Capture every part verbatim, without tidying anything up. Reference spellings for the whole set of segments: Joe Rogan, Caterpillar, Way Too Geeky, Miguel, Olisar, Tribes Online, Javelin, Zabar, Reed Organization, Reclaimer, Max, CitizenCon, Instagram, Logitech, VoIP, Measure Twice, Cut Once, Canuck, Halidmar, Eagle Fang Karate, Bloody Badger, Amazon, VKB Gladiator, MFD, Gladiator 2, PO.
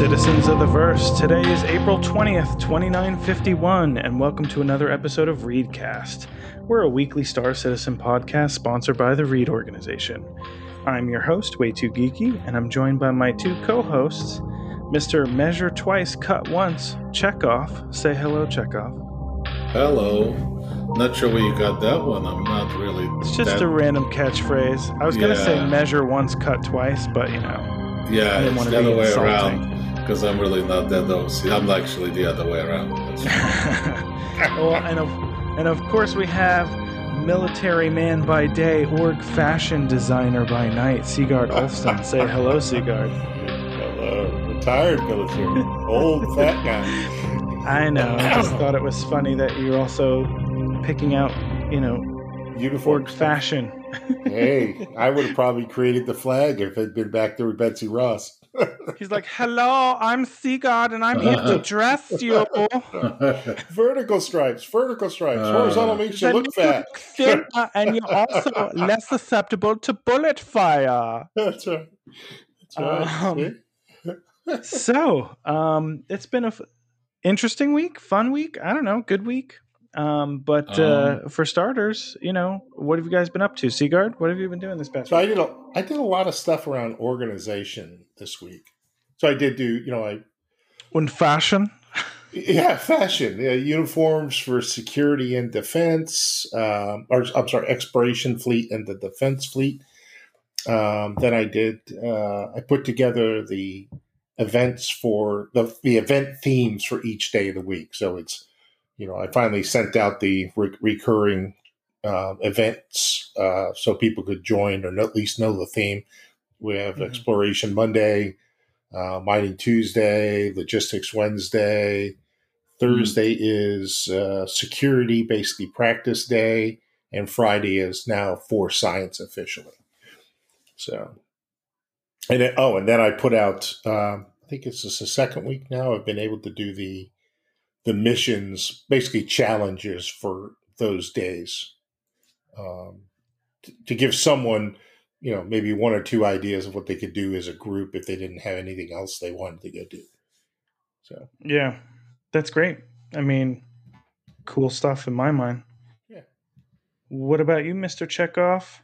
Citizens of the Verse. Today is April twentieth, twenty-nine fifty-one, and welcome to another episode of Readcast. We're a weekly Star Citizen podcast sponsored by the Reed Organization. I'm your host, Way Too Geeky, and I'm joined by my two co-hosts, Mister Measure Twice, Cut Once, Chekhov. Say hello, Chekhov. Hello. Not sure where you got that one. I'm not really... It's just that... a random catchphrase. I was yeah. going to say measure once, cut twice, but, you know... Yeah, it's the other way insulting. around, because I'm really not that O C. I'm actually the other way around. Well, and of, and of course we have military man by day, org fashion designer by night, Sigurd Olson. Say hello, Sigurd. Hello. Retired military. Old fat guy. I know. I just thought it was funny that you're also picking out, you know, uniform fashion. Hey, I would have probably created the flag if I'd been back there with Betsy Ross. He's like, hello, I'm Sigurd, and I'm here to dress you. Vertical stripes, vertical stripes. Uh, Horizontal makes you look fat. Look thinner, and you're also less susceptible to bullet fire. That's right. That's right. Um, so, um, it's been an f- interesting week, fun week, I don't know, good week. Um, but um, uh, for starters, you know, what have you guys been up to? Sigurd, what have you been doing this past so week? I did, a, I did a lot of stuff around organization this week. So I did do, you know, I... And fashion? Yeah, fashion. Yeah, uniforms for security and defense. Um, or, I'm sorry, exploration fleet and the defense fleet. Um, then I did, uh, I put together the events for, the, the event themes for each day of the week. So it's... You know, I finally sent out the re- recurring uh, events uh, so people could join or at least know the theme. We have mm-hmm. Exploration Monday, uh, Mining Tuesday, Logistics Wednesday. Thursday mm-hmm. is uh, Security, basically Practice Day. And Friday is now For Science officially. So, and then, oh, and then I put out, uh, I think it's the second week now, I've been able to do the the missions, basically challenges for those days, um, to, to give someone, you know, maybe one or two ideas of what they could do as a group if they didn't have anything else they wanted to go do. So, yeah, that's great. I mean, cool stuff in my mind. Yeah. What about you, Mister Chekhov?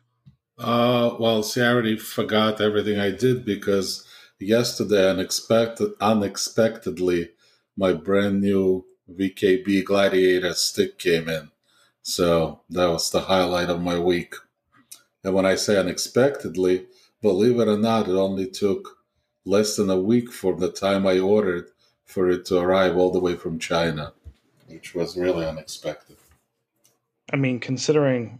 Uh, well, see, I already forgot everything I did because yesterday, unexpected, unexpectedly, my brand new V K B Gladiator stick came in. So that was the highlight of my week. And when I say unexpectedly, believe it or not, it only took less than a week from the time I ordered for it to arrive all the way from China, which was really unexpected. I mean, considering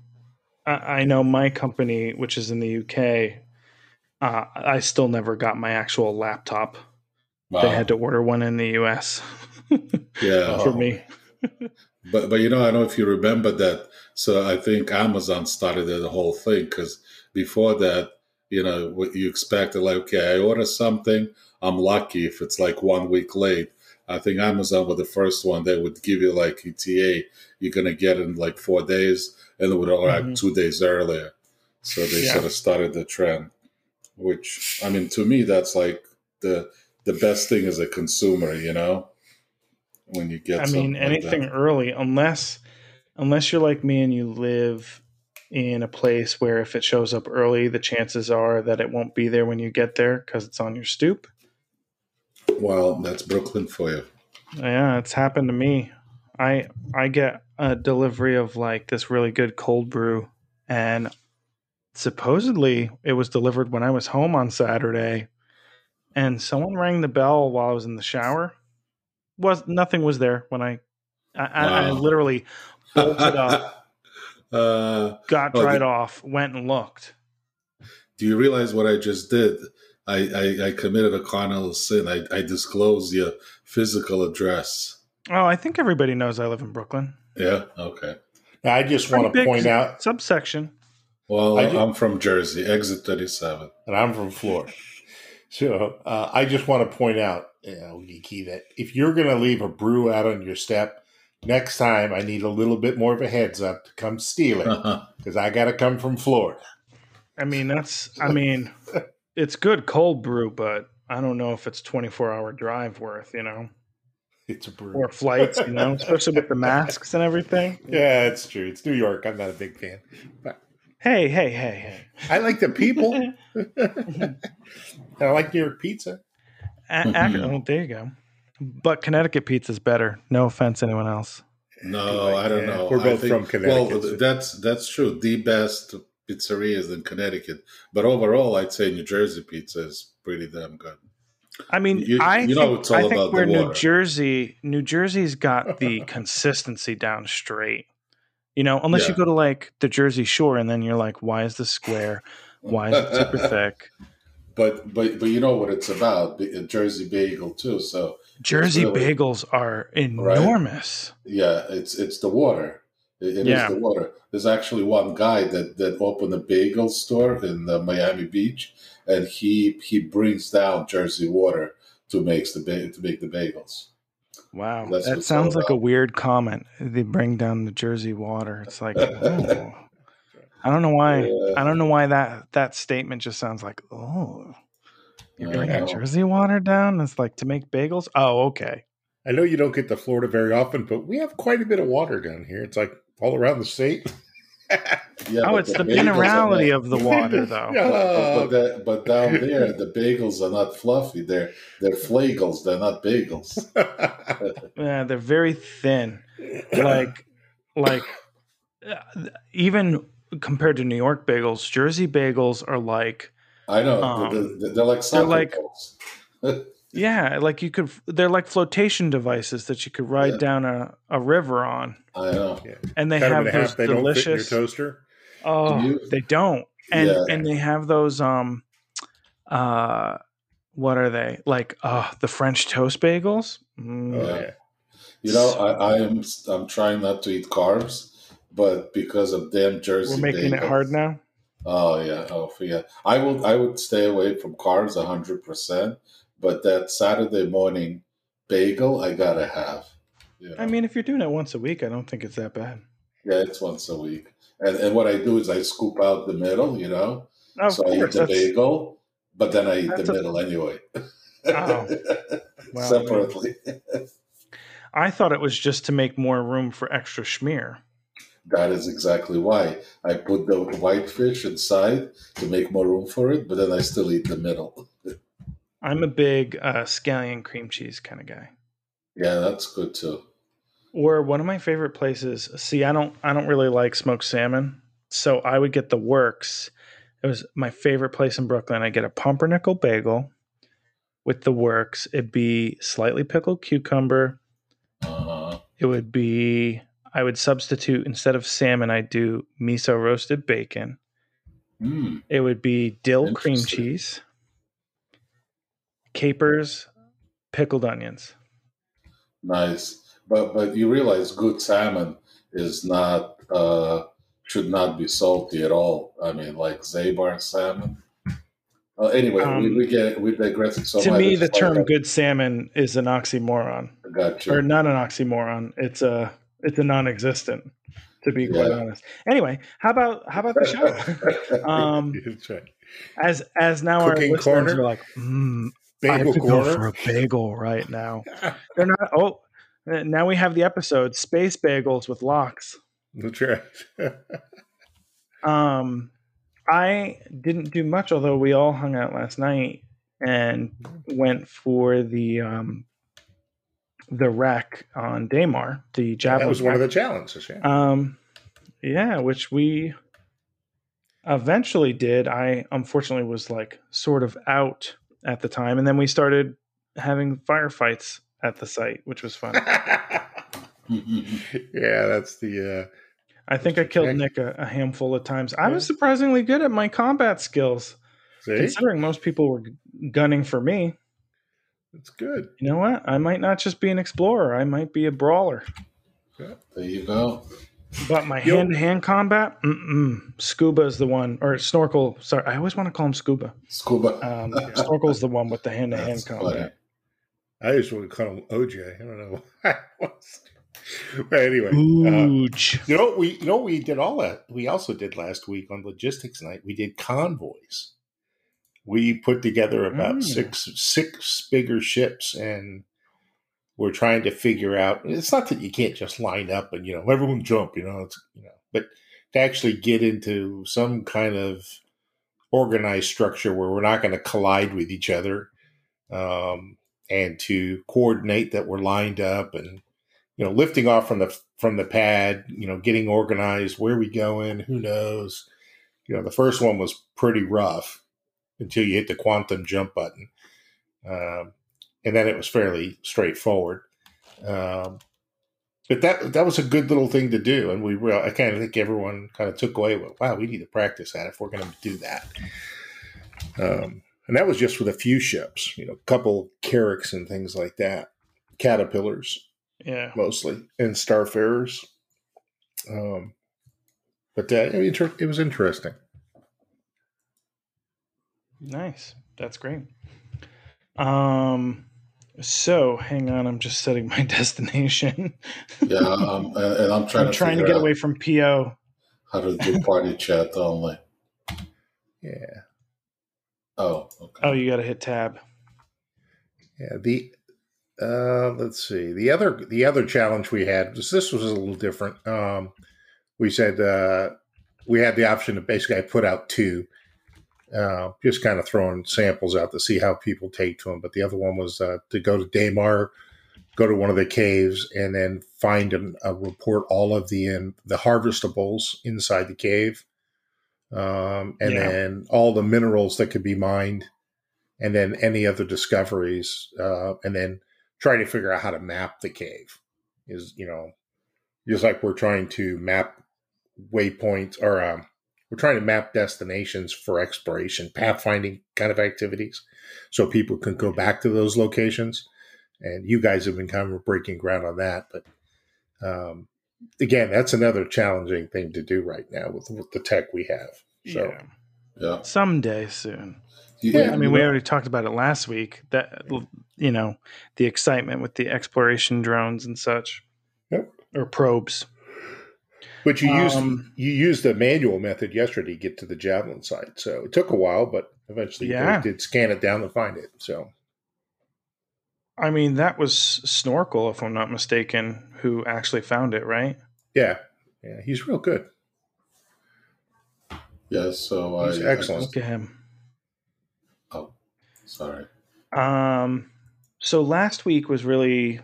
I, I know my company, which is in the U K, uh, I still never got my actual laptop. Wow. They had to order one in the U S yeah, for me. but but you know, I don't know if you remember that. So I think Amazon started the whole thing because before that, you know, what you expected, like, okay, I order something, I'm lucky if it's like one week late. I think Amazon was the first one that would give you like E T A, you're going to get it in like four days and it would arrive mm-hmm. two days earlier. So they yeah. sort of started the trend, which, I mean, to me, that's like the... the best thing as a consumer, you know, when you get I mean, like anything that. early, unless unless you're like me and you live in a place where if it shows up early, the chances are that it won't be there when you get there because it's on your stoop. Well, that's Brooklyn for you. Yeah, it's happened to me. I I get a delivery of like this really good cold brew, and supposedly it was delivered when I was home on Saturday. And someone rang the bell while I was in the shower. Was nothing was there when I, I, wow. I, I literally bolted up, uh, got oh, dried the, off, went and looked. Do you realize what I just did? I, I, I committed a carnal sin. I, I disclosed your physical address. Oh, I think everybody knows I live in Brooklyn. Yeah. Okay. Now, I just want to point out subsection. Well, I'm from Jersey, exit thirty-seven, and I'm from Florida. So uh, I just want to point out, you know, Geeky, that if you're going to leave a brew out on your step, next time I need a little bit more of a heads up to come steal it because I got to come from Florida. I mean, that's, I mean, it's good cold brew, but I don't know if it's twenty-four hour drive worth, you know. It's a brew. Or flights, you know, especially with the masks and everything. Yeah, it's true. It's New York. I'm not a big fan. But hey, hey, hey, hey. I like the people. I like New York pizza. A- after, oh, there you go. But Connecticut pizza is better. No offense, anyone else. No, like, I don't yeah. know. We're both think, from Connecticut. Well, that's that's true. The best pizzerias in Connecticut, but overall, I'd say New Jersey pizza is pretty damn good. I mean, you, I you think, know it's all I think about where the water. New Jersey, New Jersey's got the consistency down straight. You know, unless yeah. you go to like the Jersey Shore, and then you're like, why is this square? Why is it super thick? But but but you know what it's about, a Jersey bagel too. So Jersey really, bagels are enormous. Right? Yeah, it's it's the water. It, it yeah. is the water. There's actually one guy that, that opened a bagel store in uh, Miami Beach, and he he brings down Jersey water to makes the ba- to make the bagels. Wow, That's that sounds like a weird comment. They bring down the Jersey water. It's like. Oh. I don't know why. Yeah. I don't know why that, that statement just sounds like, oh, you're bringing Jersey water down. It's like to make bagels. Oh, okay. I know you don't get to Florida very often, but we have quite a bit of water down here. It's like all around the state. yeah, oh, it's the, the minerality not, of the water, though. yeah. but, that, but down there, the bagels are not fluffy. They're they're flagels. They're not bagels. yeah, they're very thin. Like like uh, even. Compared to New York bagels, Jersey bagels are like I know um, they're, they're like they're like yeah, like you could they're like flotation devices that you could ride yeah. down a, a river on. I know, and they have those they delicious don't fit in your toaster. Oh, you, they don't, and yeah. and they have those um uh what are they like? Uh, the French toast bagels. Mm. Oh, yeah. You know, I, I am I'm trying not to eat carbs. But because of damn Jersey, we're making bagels, it hard now. Oh yeah, oh yeah. I would I would stay away from carbs a hundred percent. But that Saturday morning bagel, I gotta have. You know? I mean, if you're doing it once a week, I don't think it's that bad. Yeah, it's once a week, and and what I do is I scoop out the middle, you know. Of so course, I eat the bagel, but then I eat the a, middle anyway. Oh, wow, separately. Man. I thought it was just to make more room for extra schmear. That is exactly why I put the whitefish inside to make more room for it, but then I still eat the middle. I'm a big uh, scallion cream cheese kind of guy. Yeah, that's good too. Or one of my favorite places. See, I don't, I don't really like smoked salmon, so I would get the works. It was my favorite place in Brooklyn. I get a pumpernickel bagel with the works. It'd be slightly pickled cucumber. Uh-huh. It would be. I would substitute, instead of salmon, I do miso roasted bacon. Mm. It would be dill cream cheese, capers, pickled onions. Nice. But but you realize good salmon is not, uh, should not be salty at all. I mean, like Zabar salmon. Uh, anyway, um, we, we get we digress. So to me, the term that. good salmon is an oxymoron. Gotcha. Or not an oxymoron. It's a... It's a non-existent, to be quite yeah. honest. Anyway, how about how about the show? um, as as now Cooking our listeners corner. are like, mm, I have to corner. go for a bagel right now. They're not. Oh, now we have the episode Space Bagels with Locks. That's right. um, I didn't do much, although we all hung out last night and went for the. Um, The wreck on Daymar, the Javelin. That was one wreck. of the challenges, yeah. Um, yeah, which we eventually did. I unfortunately was like sort of out at the time, and then we started having firefights at the site, which was fun. yeah, that's the. Uh, I think I killed thing? Nick a, a handful of times. I yeah. was surprisingly good at my combat skills, See? considering most people were gunning for me. It's good. You know what? I might not just be an explorer. I might be a brawler. There you go. But my Yo. hand-to-hand combat, mm-mm. Scuba is the one, or Snorkel. Sorry, I always want to call him Scuba. Scuba. Um, Snorkel's the one with the hand-to-hand That's combat. Funny. I just want to call him O J. I don't know why. But anyway, uh, you know we you know we did all that. We also did last week on logistics night. We did convoys. We put together about mm. six six bigger ships, and we're trying to figure out. It's not that you can't just line up and you know everyone jump, you know, it's, you know, but to actually get into some kind of organized structure where we're not going to collide with each other, um, and to coordinate that we're lined up and you know lifting off from the from the pad, you know, getting organized, where we going, who knows, you know, the first one was pretty rough. Until you hit the quantum jump button. Um, and then it was fairly straightforward. Um, but that that was a good little thing to do. And we real, I kind of think everyone kind of took away, wow, we need to practice that if we're going to do that. Um, and that was just with a few ships, you know, a couple Carricks and things like that. Caterpillars, yeah, mostly, and Starfarers. Um, but that, it was interesting. Nice. That's great. Um, so hang on. I'm just setting my destination. yeah. Um, and, and I'm trying I'm to, trying to get away from P O. How to do party chat only. Yeah. Oh, okay. Oh, you got to hit tab. Yeah. The, uh, let's see. The other, the other challenge we had was, this was a little different. Um, we said, uh, we had the option to basically, I put out two, Uh, just kind of throwing samples out to see how people take to them. But the other one was uh, to go to Daymar, go to one of the caves, and then find and uh, report all of the in, the harvestables inside the cave, um, and yeah. then all the minerals that could be mined, and then any other discoveries, uh, and then try to figure out how to map the cave. Is you know, just like we're trying to map waypoints or. Um, We're trying to map destinations for exploration, pathfinding kind of activities, so people can go back to those locations. And you guys have been kind of breaking ground on that. But um, again, that's another challenging thing to do right now with, with the tech we have. So, yeah. Yeah. Someday soon. Yeah, I mean, we already talked about it last week. That you know, the excitement with the exploration drones and such, yep. or probes. But you used um, you used the manual method yesterday to get to the Javelin site, so it took a while, but eventually yeah. they did scan it down to find it. So, I mean, that was Snorkel, if I'm not mistaken, who actually found it, right? Yeah, yeah, he's real good. Yeah, so he's I, excellent. I just, look at him. Oh, sorry. Um, so last week was really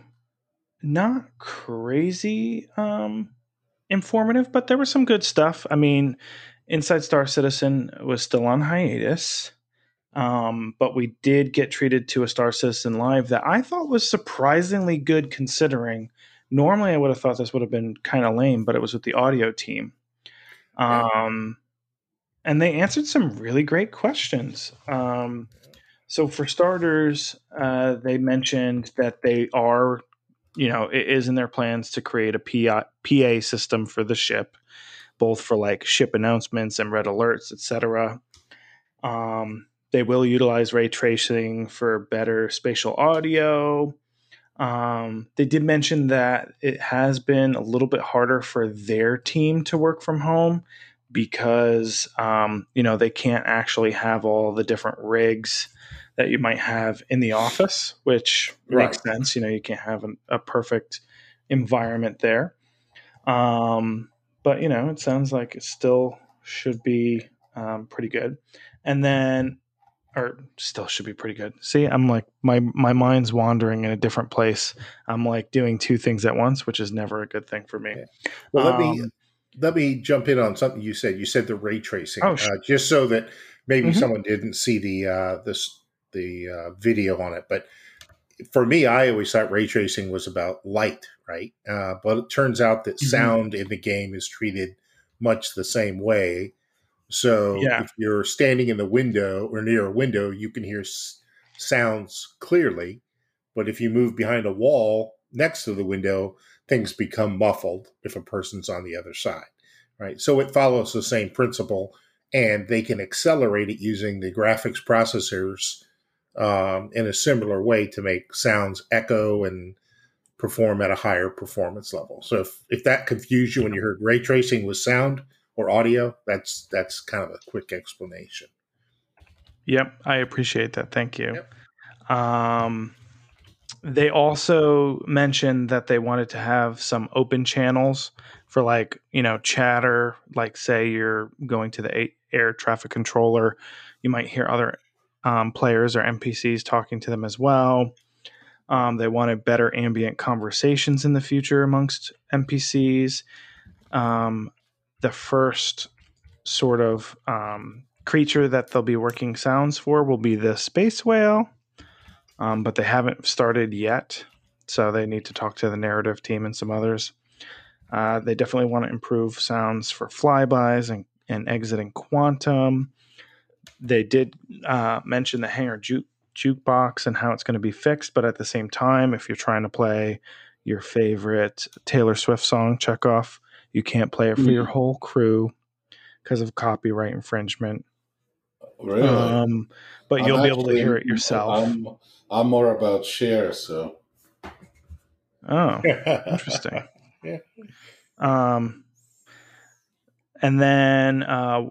not crazy. Um. Informative, but there was some good stuff. I mean, Inside Star Citizen was still on hiatus, um, but we did get treated to a Star Citizen Live that I thought was surprisingly good considering. Normally, I would have thought this would have been kind of lame, but it was with the audio team. Um, and they answered some really great questions. Um, so for starters, uh, they mentioned that they are You know, it is in their plans to create a P A system for the ship, both for like ship announcements and red alerts, et cetera. Um, they will utilize ray tracing for better spatial audio. Um, they did mention that it has been a little bit harder for their team to work from home because, um, you know, they can't actually have all the different rigs that you might have in the office, which right. makes sense. You know, you can't have an, a perfect environment there. Um, but, you know, it sounds like it still should be um, pretty good. And then, or still should be pretty good. See, I'm like, my, my mind's wandering in a different place. I'm like doing two things at once, which is never a good thing for me. Yeah. Well, let um, me let me jump in on something you said. You said the ray tracing, oh, sure. uh, just so that maybe mm-hmm. someone didn't see the uh, this. the uh, video on it. But for me, I always thought ray tracing was about light, right? Uh, but it turns out that mm-hmm. sound in the game is treated much the same way. So yeah. if you're standing in the window or near a window, you can hear s- sounds clearly. But if you move behind a wall next to the window, things become muffled if a person's on the other side, right? So it follows the same principle, and they can accelerate it using the graphics processors Um, in a similar way to make sounds echo and perform at a higher performance level. So if, if that confused you when you heard ray tracing was sound or audio, that's that's kind of a quick explanation. Yep, I appreciate that. Thank you. Yep. Um, they also mentioned that they wanted to have some open channels for, like, you know, chatter, like say you're going to the air traffic controller, you might hear other um, players or N P Cs talking to them as well. Um, they wanted better ambient conversations in the future amongst N P Cs. Um, the first sort of um, creature that they'll be working sounds for will be the space whale, um, but they haven't started yet, so they need to talk to the narrative team and some others. Uh, they definitely want to improve sounds for flybys and, and exiting quantum. They did uh, mention the hangar juke jukebox and how it's going to be fixed, but at the same time, if you're trying to play your favorite Taylor Swift song, Chekhov, you can't play it for mm-hmm. your whole crew because of copyright infringement. Really? Um, but I'm you'll actually, be able to hear it yourself. I'm, I'm more about share, so. Oh, interesting. Yeah. Um, and then uh,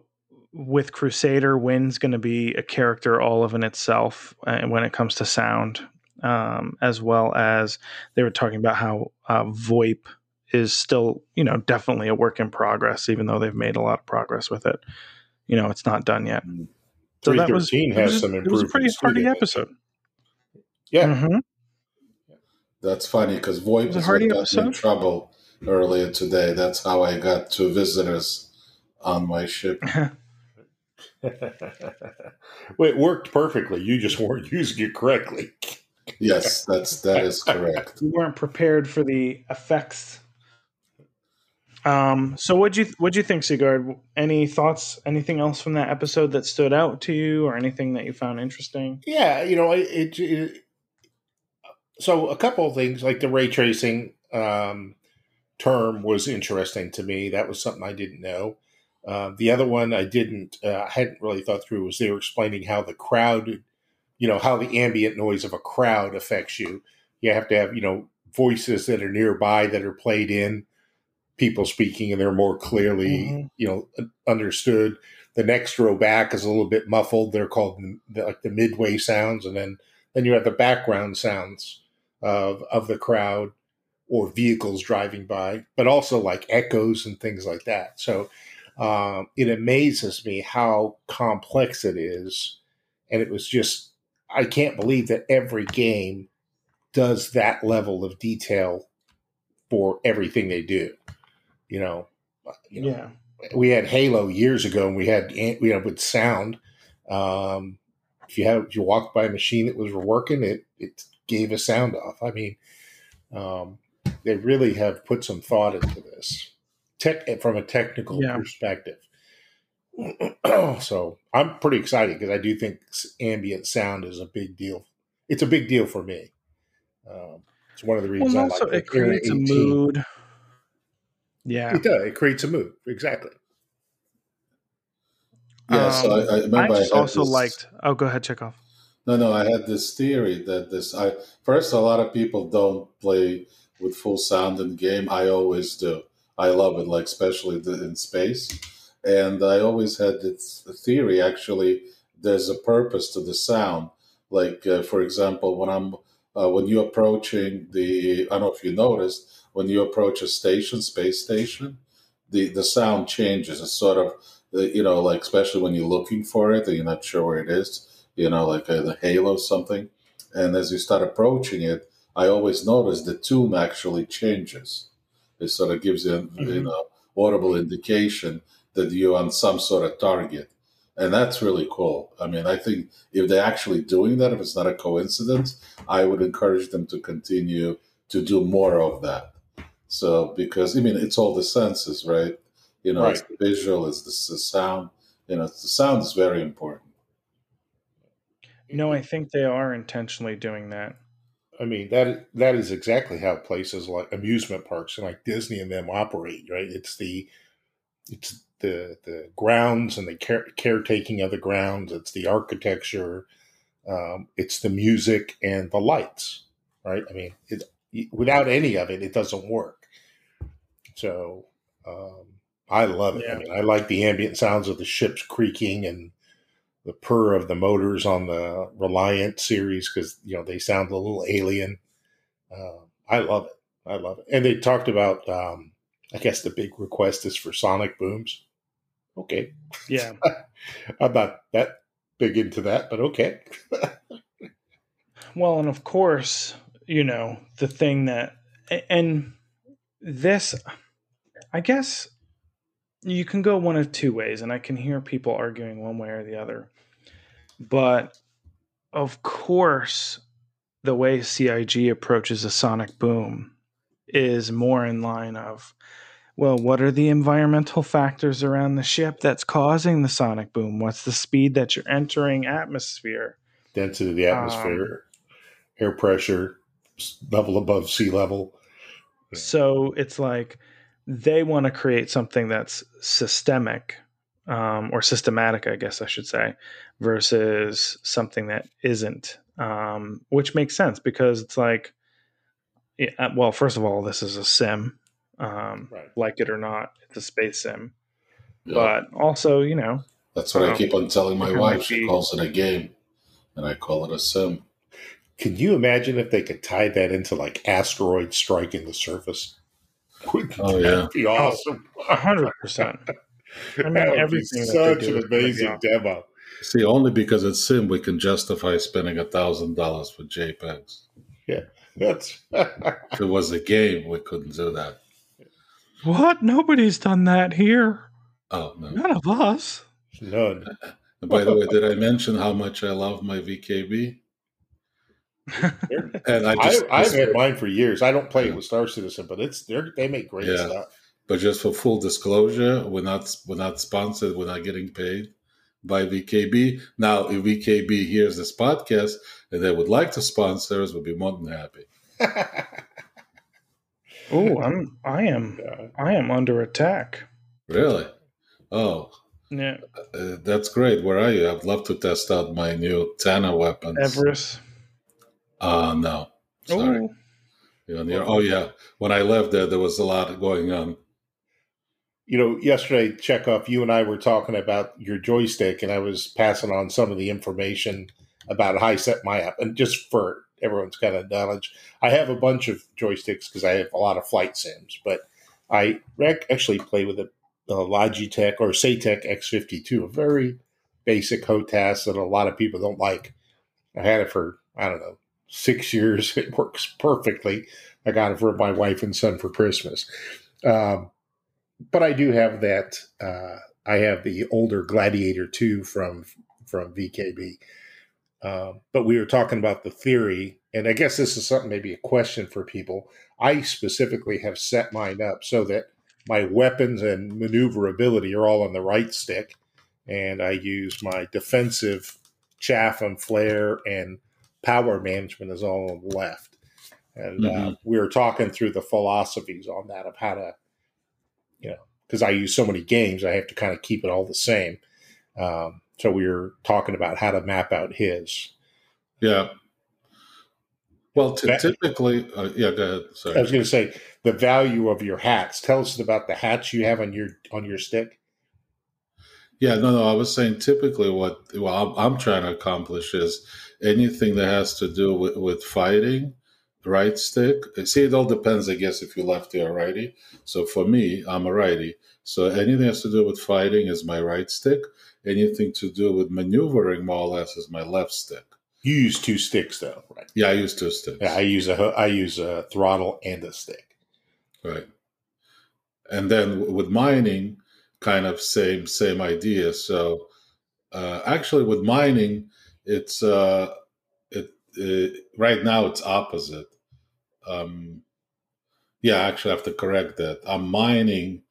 with Crusader, Wynn's going to be a character all of in itself uh, when it comes to sound, um, as well as they were talking about how uh, VoIP is still, you know, definitely a work in progress, even though they've made a lot of progress with it. You know, it's not done yet. So that was, has was, some improvements. It was a pretty hearty episode. Yeah. Mm-hmm. That's funny because VoIP was what got me in trouble earlier today. That's how I got two visitors on my ship. Well, it worked perfectly. You just weren't using it correctly. Yes, that's that is correct. You weren't prepared for the effects. Um, so what'd you what'd you think, Sigurd? Any thoughts? Anything else from that episode that stood out to you, or anything that you found interesting? Yeah, you know, it. it, it so a couple of things, like the ray tracing um, term, was interesting to me. That was something I didn't know. Uh, the other one I didn't, uh, hadn't really thought through was they were explaining how the crowd, you know, how the ambient noise of a crowd affects you. You have to have, you know, voices that are nearby that are played in, people speaking, and they're more clearly, mm-hmm. you know, understood. The next row back is a little bit muffled. They're called the, like the midway sounds. And then, then you have the background sounds of of the crowd or vehicles driving by, but also like echoes and things like that. So um, it amazes me how complex it is. And it was just, I can't believe that every game does that level of detail for everything they do. You know, you know yeah. We had Halo years ago, and we had, you know, with sound. Um, if you had, if you walked by a machine that was working, it it gave a sound off. I mean, um, they really have put some thought into this tech from a technical yeah. perspective. So I'm pretty excited because I do think ambient sound is a big deal. It's a big deal for me. Um, it's one of the reasons well, I also like it. It creates a mood. Yeah, it does. It creates a mood. Exactly. Yeah, um, so I, I remember I just I also this, liked. Oh, go ahead, Chekhov. No, no, I had this theory that this. I first, a lot of people don't play with full sound in game. I always do. I love it, like especially the, in space. And I always had this theory. Actually, there's a purpose to the sound. Like uh, for example, when I'm uh, when you're approaching the, I don't know if you noticed. When you approach a station, space station, the, the sound changes. It's sort of, you know, like, especially when you're looking for it and you're not sure where it is, you know, like a, the Halo or something. And as you start approaching it, I always notice the tune actually changes. It sort of gives you an mm-hmm. you know, audible indication that you're on some sort of target. And that's really cool. I mean, I think if they're actually doing that, if it's not a coincidence, I would encourage them to continue to do more of that. So, because, I mean, it's all the senses, right? You know, right. It's the visual, it's the, the sound. You know, it's, the sound is very important. No, I think they are intentionally doing that. I mean, that that is exactly how places like amusement parks and like Disney and them operate, right? It's the it's the the grounds and the care, caretaking of the grounds. It's the architecture. Um, it's the music and the lights, right? I mean, it's. Without any of it, it doesn't work. So um, I love it. Yeah. I mean, I like the ambient sounds of the ships creaking and the purr of the motors on the Reliant series because, you know, they sound a little alien. Uh, I love it. I love it. And they talked about, um, I guess the big request is for sonic booms. Okay. Yeah. I'm not that big into that, but okay. Well, and of course, you know, the thing that, and this, I guess you can go one of two ways, and I can hear people arguing one way or the other. But of course, the way C I G approaches a sonic boom is more in line of, well, what are the environmental factors around the ship that's causing the sonic boom? What's the speed that you're entering atmosphere? Density of the atmosphere, um, air pressure, level above sea level. So it's like they want to create something that's systemic, um, or systematic, I guess I should say, versus something that isn't, um, which makes sense because it's like, yeah, well, first of all, this is a sim. Um, right. Like it or not, it's a space sim. Yeah. But also, you know, that's what um, I keep on telling my wife. She calls it a game, and I call it a sim. Can you imagine if they could tie that into like asteroid striking the surface? Wouldn't oh that yeah, be awesome. A hundred percent. I mean, everything. Such an amazing demo. See, only because it's sim, we can justify spending a thousand dollars for JPEGs. Yeah, that's. If it was a game, we couldn't do that. What? Nobody's done that here. Oh, no. None of us. None. And by the way, did I mention how much I love my V K B? And I just, I, I've just, had mine for years. I don't play yeah. with Star Citizen, but it's they make great yeah. stuff. But just for full disclosure, we're not we're not sponsored. We're not getting paid by V K B. Now, if V K B hears this podcast and they would like to sponsor us, we'd be more than happy. Oh, I'm I am I am under attack. Really? Oh, yeah. Uh, that's great. Where are you? I'd love to test out my new Tana weapons. Everest. Uh no. Sorry. You're near. Oh yeah. When I left there, there was a lot going on. You know, yesterday, Chekhov, you and I were talking about your joystick, and I was passing on some of the information about how I set my app, and just for. Everyone's got a knowledge. I have a bunch of joysticks because I have a lot of flight sims, but I actually play with a, a Logitech or Satech X fifty-two, a very basic H O T A S that a lot of people don't like. I had it for, I don't know, six years. It works perfectly. I got it for my wife and son for Christmas. Um, but I do have that. Uh, I have the older Gladiator two from, from V K B. Uh, but we were talking about the theory, and I guess this is something maybe a question for people. I specifically have set mine up so that my weapons and maneuverability are all on the right stick, and I use my defensive chaff and flare and power management is all on the left. And mm-hmm. uh, we were talking through the philosophies on that of how to, you know, because I use so many games, I have to kind of keep it all the same. Um, So we were talking about how to map out his. Yeah. Well, t- typically, uh, yeah. Go ahead. Sorry. I was going to say the value of your hats. Tell us about the hats you have on your on your stick. Yeah, no, no. I was saying typically what well I'm, I'm trying to accomplish is anything that has to do with, with fighting, right stick. See, it all depends, I guess, if you're lefty or righty. So for me, I'm a righty. So anything that has to do with fighting is my right stick. Anything to do with maneuvering, more or less, is my left stick. You use two sticks, though, right? Yeah, I use two sticks. Yeah, I use a I use a throttle and a stick. Right. And then with mining, kind of same same idea. So uh, actually, with mining, it's uh, it, it right now it's opposite. Um, yeah, actually, I have to correct that. I'm mining.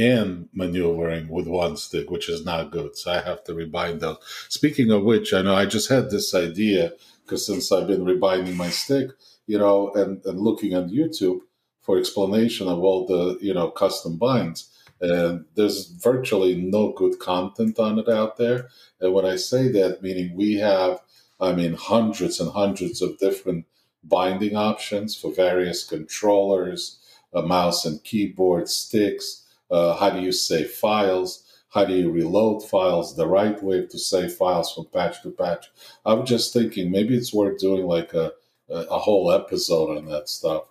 And maneuvering with one stick, which is not good. So I have to rebind those. Speaking of which, I know I just had this idea because since I've been rebinding my stick, you know, and, and looking on YouTube for explanation of all the, you know, custom binds, and there's virtually no good content on it out there. And when I say that, meaning we have, I mean, hundreds and hundreds of different binding options for various controllers, a mouse and keyboard, sticks. Uh, how do you save files? How do you reload files? The right way to save files from patch to patch. I'm just thinking maybe it's worth doing like a, a whole episode on that stuff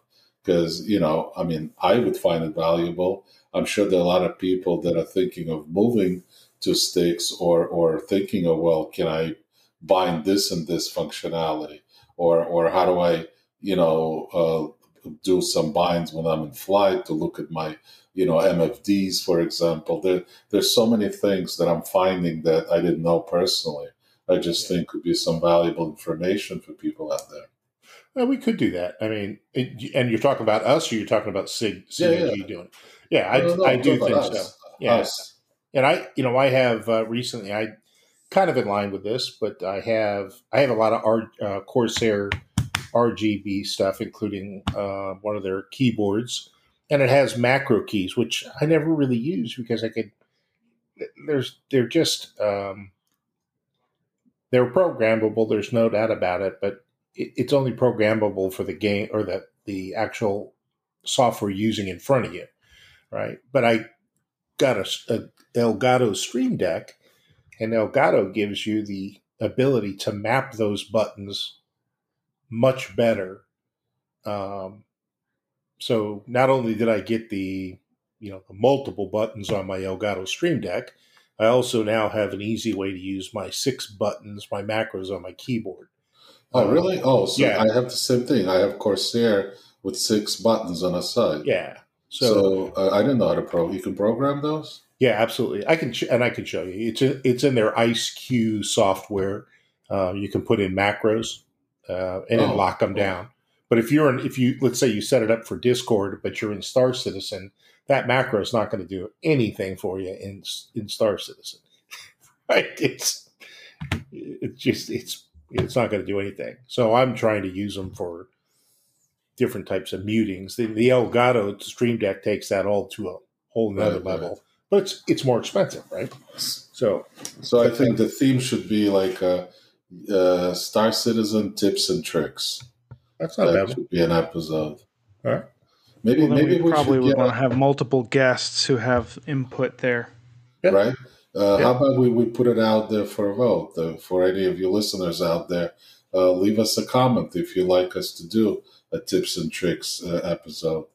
because, you know, I mean, I would find it valuable. I'm sure there are a lot of people that are thinking of moving to sticks or or thinking of, well, can I bind this and this functionality? Or or how do I, you know, uh, do some binds when I'm in flight to look at my, you know, M F Ds, for example. There, there's so many things that I'm finding that I didn't know personally. I just yeah. think could be some valuable information for people out there. Well, we could do that. I mean, it, and you're talking about us or you're talking about Sig, Sig yeah, yeah. and G doing it? Yeah, I, no, no, I do think us. so. Yeah. Us. And I, you know, I have uh, recently, I kind of in line with this, but I have, I have a lot of R, uh, Corsair R G B stuff, including uh, one of their keyboards, and it has macro keys, which I never really use because I could. There's, they're just, um, they're programmable. There's no doubt about it, but it, it's only programmable for the game or the the actual software using in front of you, right? But I got a, a Elgato Stream Deck, and Elgato gives you the ability to map those buttons much better. Um, so not only did I get the, you know, the multiple buttons on my Elgato Stream Deck, I also now have an easy way to use my six buttons, my macros on my keyboard. Oh, um, really? Oh, so yeah. I have the same thing. I have Corsair with six buttons on a side. Yeah. So, so uh, I didn't know how to pro. You can program those? Yeah, absolutely. I can, sh- and I can show you. It's in, it's in their IceQ software. Uh, you can put in macros uh, and oh, then lock them cool. down. But if you're in, if you let's say you set it up for Discord, but you're in Star Citizen, that macro is not going to do anything for you in in Star Citizen, right? It's it's just it's it's not going to do anything. So I'm trying to use them for different types of mutings. The, the Elgato Stream Deck takes that all to a whole nother right, level. Right. But it's, it's more expensive, right? So, so I think the theme should be like uh, uh, Star Citizen tips and tricks. That's not that bad. Should be an episode. All right. Maybe well, maybe we, we probably would want to have multiple guests who have input there, yeah. right? Uh, yeah. How about we, we put it out there for a vote uh, for any of you listeners out there? Uh, leave us a comment if you like us to do a tips and tricks uh, episode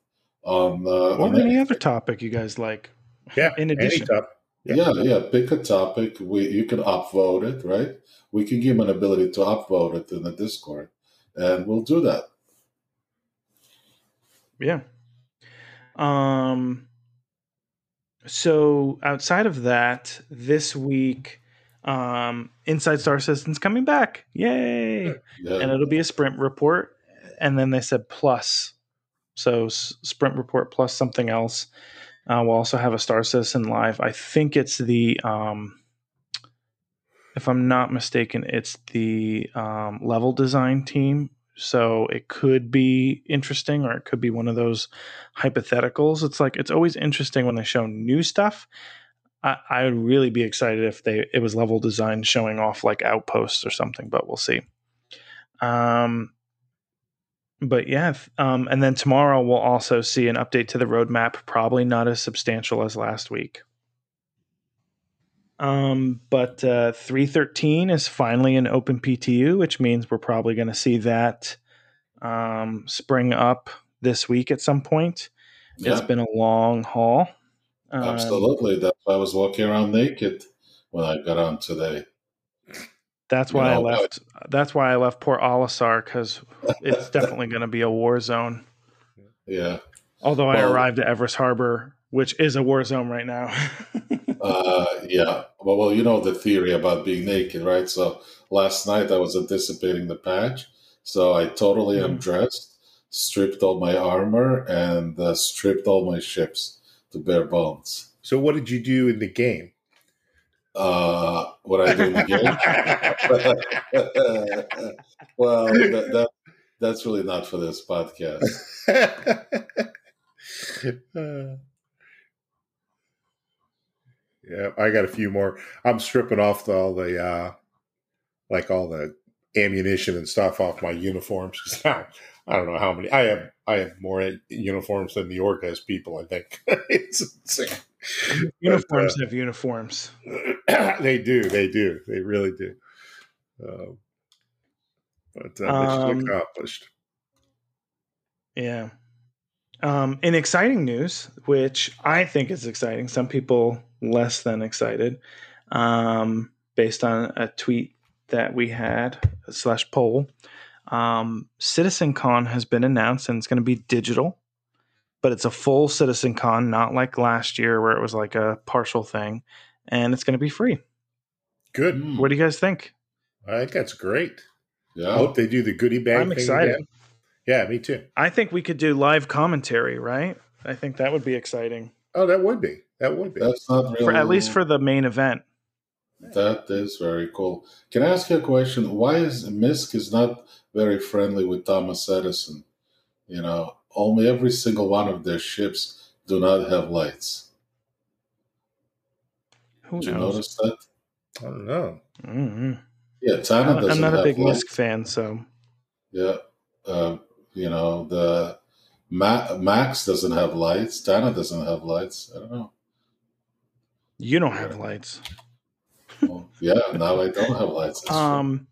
on. Uh, or on any other topic you guys like. Yeah, in addition. Yeah. yeah, yeah. Pick a topic. We you can upvote it, right? We can give them an ability to upvote it in the Discord, and we'll do that. Yeah. Um. So outside of that, this week, um, Inside Star Citizen's coming back. Yay! Yeah. And it'll be a sprint report, and then they said plus, so s- sprint report plus something else. Uh, we'll also have a Star Citizen Live. I think it's the, um, if I'm not mistaken, it's the um, level design team. So it could be interesting, or it could be one of those hypotheticals. It's like, it's always interesting when they show new stuff. I, I would really be excited if they it was level design showing off like outposts or something, but we'll see. Um But yeah, um, and then tomorrow we'll also see an update to the roadmap, probably not as substantial as last week. Um, but uh, three thirteen is finally an open P T U, which means we're probably going to see that um, spring up this week at some point. Yeah. It's been a long haul. Um, Absolutely. That's why I was walking around naked when I got on today. That's why you know, I left. I, that's why I left poor Olisar, because it's definitely going to be a war zone. Yeah. Although well, I arrived at Everest Harbor, which is a war zone right now. uh, yeah. Well, well, you know the theory about being naked, right? So last night I was anticipating the patch, so I totally mm-hmm. undressed, stripped all my armor, and uh, stripped all my ships to bare bones. So what did you do in the game? Uh, what I do in the game? Well, that, that, that's really not for this podcast. uh, yeah, I got a few more. I'm stripping off the, all the, uh, like all the ammunition and stuff off my uniforms. Now, I don't know how many. I have I have more uniforms than New York has people, I think. It's insane. Uniforms but, uh, have uniforms. They do. They do. They really do. Uh, but uh, um, it's accomplished. Yeah. Um, in exciting news, which I think is exciting, some people less than excited, um, based on a tweet that we had, slash poll, um, CitizenCon has been announced, and it's going to be digital, but it's a full CitizenCon, not like last year where it was like a partial thing, and it's going to be free. Good. What do you guys think? I think that's great. Yeah. I hope they do the goodie bag. I'm thing excited. Again. Yeah, me too. I think we could do live commentary, right? I think that would be exciting. Oh, that would be. That would be. That's not really... For, at least for the main event. That is very cool. Can I ask you a question? Why is M I S C is not very friendly with Thomas Edison? You know, only every single one of their ships do not have lights. Who Did knows? you notice that? I don't know. Mm-hmm. Yeah, Tana doesn't have lights. I'm not a big M I S C fan, so... Yeah. Uh, You know, the Ma- Max doesn't have lights. Tana doesn't have lights. I don't know. You don't have lights. Well, yeah, now I don't have lights. Um,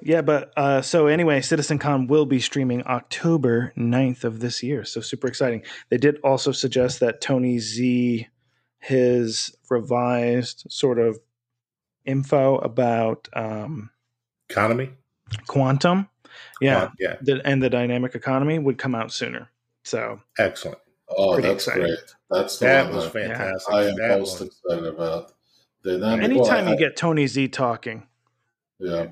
yeah, but uh, so anyway, CitizenCon will be streaming October ninth of this year. So super exciting. They did also suggest that Tony Z, his revised sort of info about um, economy, quantum. Yeah, uh, yeah. The, and the dynamic economy would come out sooner. So excellent. Oh, that's exciting. Great. That's the that one was I, fantastic. I am that most one. excited about. Dynamic, Anytime well, you I, get Tony Z talking. Yeah.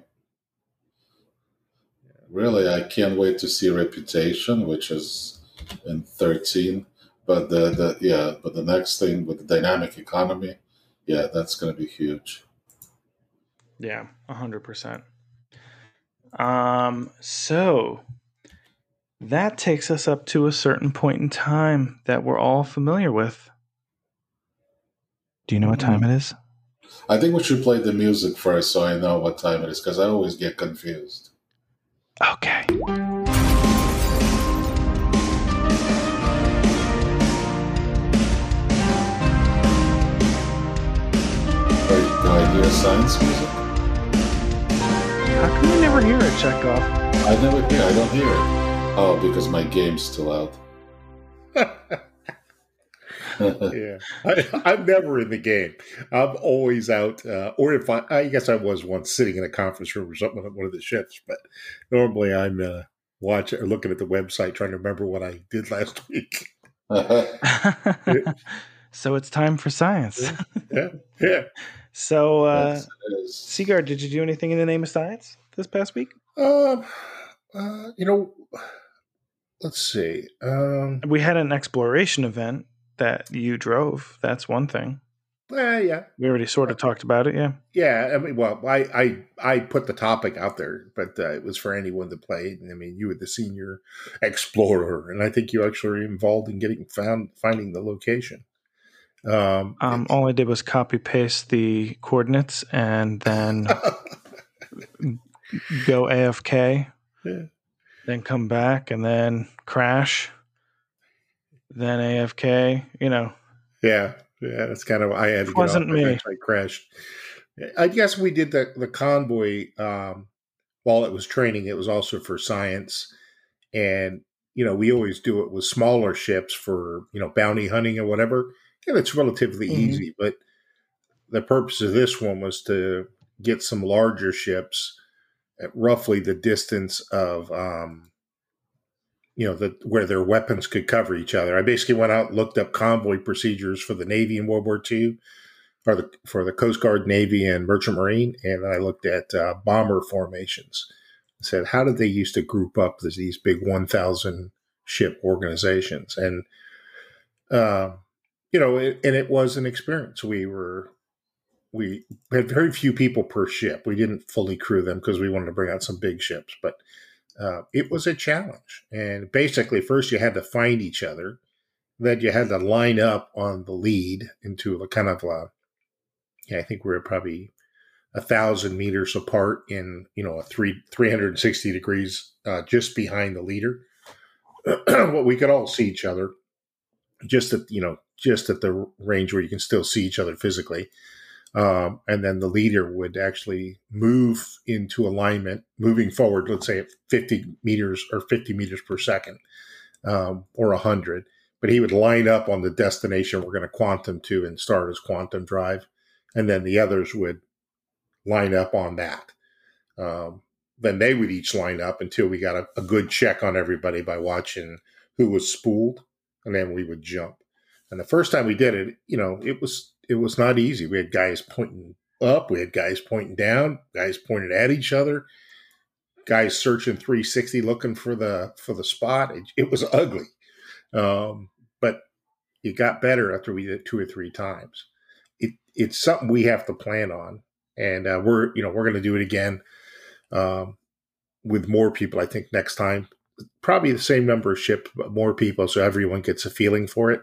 Really, I can't wait to see Reputation, which is in thirteen. But the, the yeah, but the next thing with the dynamic economy, yeah, that's going to be huge. Yeah, a hundred percent. Um, so that takes us up to a certain point in time that we're all familiar with. Do you know what time it is? I think we should play the music first so I know what time it is, because I always get confused. Okay. Wait, do I hear science music? How come you never hear it, Chekhov? I never hear I don't hear it. Oh, because my game's still out. Yeah, I, I'm never in the game. I'm always out. Uh, or if I, I guess I was once sitting in a conference room or something on one of the ships. But normally I'm uh, watching or looking at the website trying to remember what I did last week. Yeah. So it's time for science. Yeah, yeah. yeah. So, uh, Sigurd, did you do anything in the name of science this past week? Um, uh, uh, you know, let's see. Um, we had an exploration event that you drove. That's one thing. Uh, yeah. We already sort of uh, talked about it. Yeah. Yeah. I mean, well, I, I, I put the topic out there, but uh, it was for anyone that played. And I mean, you were the senior explorer, and I think you actually were involved in getting found, finding the location. Um, um, all I did was copy paste the coordinates and then go A F K, yeah. Then come back and then crash, then A F K. You know, yeah, yeah. That's kind of I had. It to get wasn't off, me. I crashed. I guess we did the the convoy um, while it was training. It was also for science, and you know we always do it with smaller ships for you know bounty hunting or whatever. And it's relatively mm-hmm. easy, but the purpose of this one was to get some larger ships at roughly the distance of, um, you know, the, where their weapons could cover each other. I basically went out and looked up convoy procedures for the Navy in World War Two, or the, for the Coast Guard, Navy, and Merchant Marine, and I looked at uh, bomber formations. I said, how did they used to group up this, these big one thousand ship organizations? And, um, uh, You know, it, and it was an experience. We were, we had very few people per ship. We didn't fully crew them because we wanted to bring out some big ships, but uh, it was a challenge. And basically, first you had to find each other, then you had to line up on the lead into a kind of a, yeah, I think we were probably a thousand meters apart in, you know, a three, three hundred sixty degrees uh, just behind the leader. Well, we could all see each other just at, you know, just at the range where you can still see each other physically. Um, and then the leader would actually move into alignment, moving forward, let's say at fifty meters or fifty meters per second, um, or one hundred. But he would line up on the destination we're going to quantum to and start his quantum drive. And then the others would line up on that. Um, then they would each line up until we got a, a good check on everybody by watching who was spooled. And then we would jump. And the first time we did it, you know, it was... It was not easy. We had guys pointing up. We had guys pointing down. Guys pointed at each other. Guys searching three sixty, looking for the for the spot. It, it was ugly, um, but it got better after we did it two or three times. It it's something we have to plan on, and uh, we're you know we're going to do it again um, with more people. I think next time, probably the same number of ships, but more people, so everyone gets a feeling for it.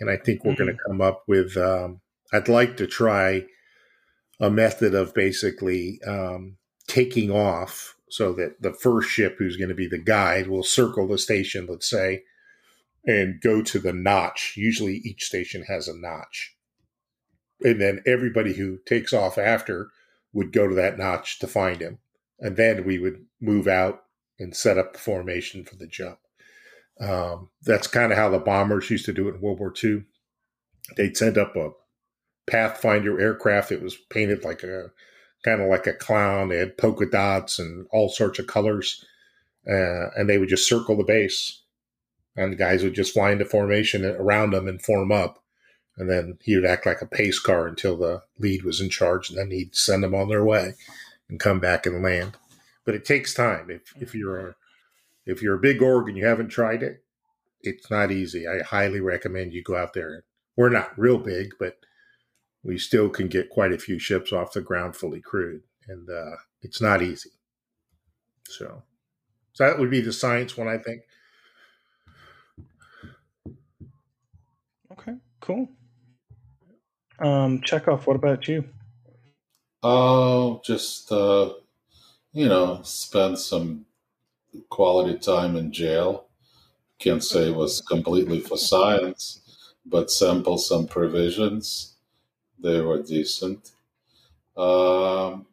And I think we're mm-hmm. going to come up with, um, I'd like to try a method of basically um, taking off so that the first ship who's going to be the guide will circle the station, let's say, and go to the notch. Usually each station has a notch. And then everybody who takes off after would go to that notch to find him. And then we would move out and set up the formation for the jump. Um, that's kind of how the bombers used to do it in World War Two. They'd send up a Pathfinder aircraft. It was painted like a kind of like a clown. They had polka dots and all sorts of colors, uh, and they would just circle the base, and the guys would just fly into formation around them and form up, and then he would act like a pace car until the lead was in charge, and then he'd send them on their way and come back and land. But it takes time if if you're a If you're a big org and you haven't tried it, it's not easy. I highly recommend you go out there. We're not real big, but we still can get quite a few ships off the ground fully crewed, and uh, it's not easy. So, so that would be the science one, I think. Okay, cool. Um, Chekhov, what about you? Oh, just uh, you know, spend some quality time in jail. Can't say it was completely for science, but sample some provisions. They were decent. Um,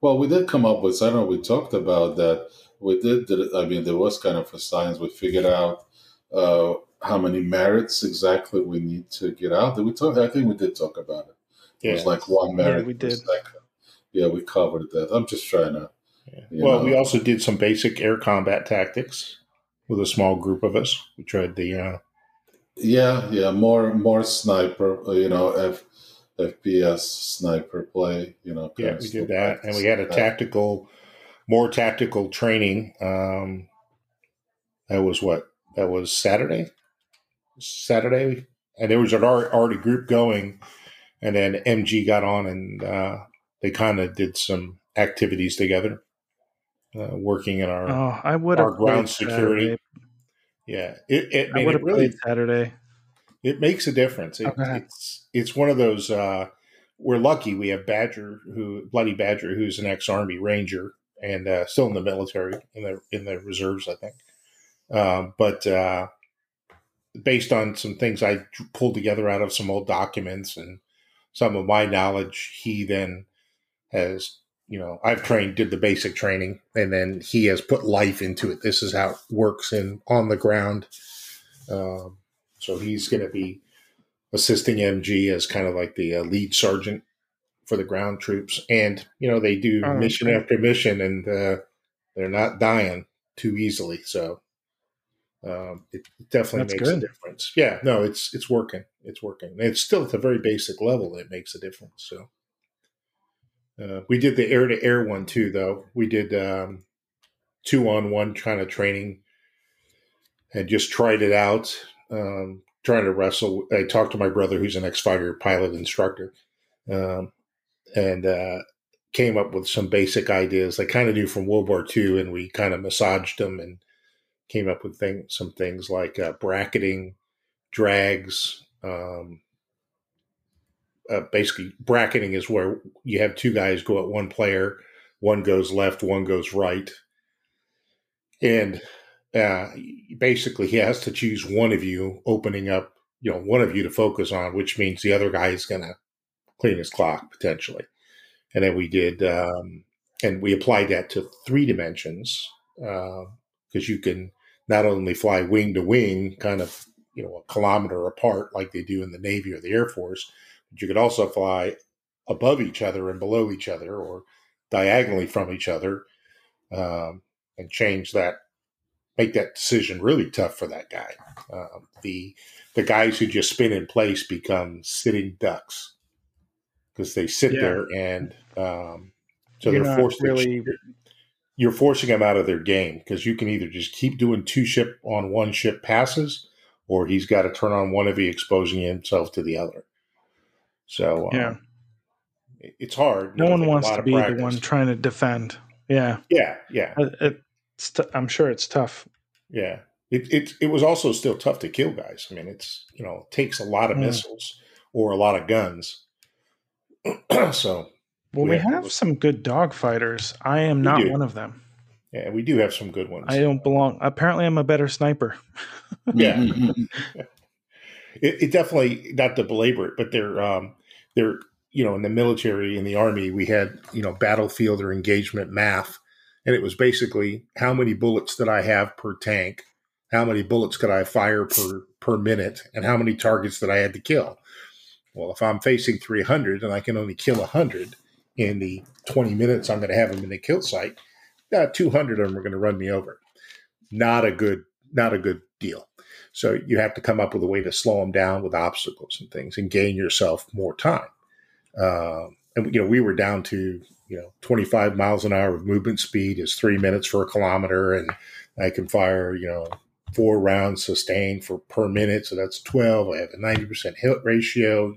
well, we did come up with, I don't know, we talked about that. We did, I mean, there was kind of for science. We figured out uh, how many merits exactly we need to get out. Did we talk? I think we did talk about it. Yeah. It was like one merit. Yeah, we did. Yeah, we covered that. I'm just trying to You well, know. We also did some basic air combat tactics with a small group of us. We tried the uh... yeah, yeah, more more sniper, you know, F, FPS sniper play, you know. Yeah, we did that, and we had a tactical, more tactical training. Um, that was what that was Saturday, Saturday, and there was an already group going, and then M G got on, and uh, they kind of did some activities together. Uh, working in our oh, I would our ground security. Saturday. Yeah, it, it, I, I mean, would have really, played Saturday. It makes a difference. It, okay. It's it's one of those. Uh, we're lucky we have Badger, who Bloody Badger, who's an ex-Army Ranger and uh, still in the military in the in the reserves, I think. Uh, but uh, based on some things I pulled together out of some old documents and some of my knowledge, he then has. You know, I've trained, did the basic training, and then he has put life into it. This is how it works in on the ground. Um, so he's going to be assisting M G as kind of like the uh, lead sergeant for the ground troops. And, you know, they do oh, mission okay. after mission, and uh, they're not dying too easily. So um, it definitely That's makes good. a difference. Yeah, no, it's it's working. It's working. And it's still at the very basic level that it makes a difference, so. Uh, we did the air-to-air one, too, though. We did um, two-on-one kind of training and just tried it out, um, trying to wrestle. I talked to my brother, who's an ex-fighter pilot instructor, um, and uh, came up with some basic ideas I kind of knew from World War Two, and we kind of massaged them and came up with thing, some things like uh, bracketing, drags, um, uh, basically bracketing is where you have two guys go at one player, one goes left, one goes right. And uh, basically he has to choose one of you, opening up, you know, one of you to focus on, which means the other guy is going to clean his clock potentially. And then we did, um, and we applied that to three dimensions because uh, you can not only fly wing to wing, kind of, you know, a kilometer apart like they do in the Navy or the Air Force, but you could also fly above each other and below each other or diagonally from each other um, and change that, make that decision really tough for that guy. Uh, the the guys who just spin in place become sitting ducks because they sit yeah. there and um, so you're they're forced really... to you're forcing them out of their game because you can either just keep doing two ship on one ship passes or he's got to turn on one of you, exposing himself to the other. So yeah, um, it's hard. No one wants to be practice. the one trying to defend. Yeah. Yeah. Yeah. It, it's t- I'm sure it's tough. Yeah. It, it, it was also still tough to kill guys. I mean, it's, you know, it takes a lot of mm. missiles or a lot of guns. So. Well, we, we have, have some good dog fighters. I am not do. one of them. Yeah, we do have some good ones. I don't belong. Apparently, I'm a better sniper. yeah, it, it definitely, not to belabor it, but they're um, they're you know in the military, in the army, we had you know battlefield or engagement math, and it was basically how many bullets did I have per tank, how many bullets could I fire per per minute, and how many targets that I had to kill. Well, if I'm facing three hundred and I can only kill one hundred. In the twenty minutes I'm going to have them in the kill site, uh, two hundred of them are going to run me over. Not a good, not a good deal. So you have to come up with a way to slow them down with obstacles and things and gain yourself more time. Uh, and, you know, we were down to, you know, twenty-five miles an hour of movement speed is three minutes for a kilometer. And I can fire, you know, four rounds sustained for per minute. So that's twelve. I have a ninety percent hit ratio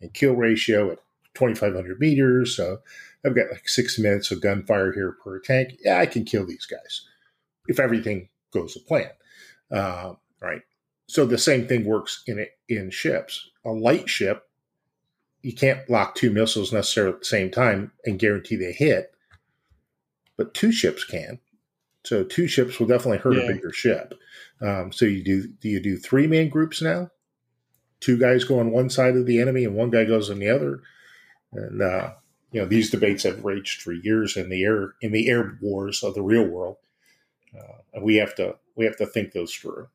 and kill ratio at twenty-five hundred meters, so I've got like six minutes of gunfire here per tank. Yeah, I can kill these guys if everything goes to plan, uh, right? So the same thing works in in ships. A light ship, you can't lock two missiles necessarily at the same time and guarantee they hit, but two ships can. So two ships will definitely hurt yeah. a bigger ship. Um, so you do do you do three man groups now? Two guys go on one side of the enemy and one guy goes on the other. And, uh, you know, these debates have raged for years in the air, in the air wars of the real world. Uh, and we have to, we have to think those through.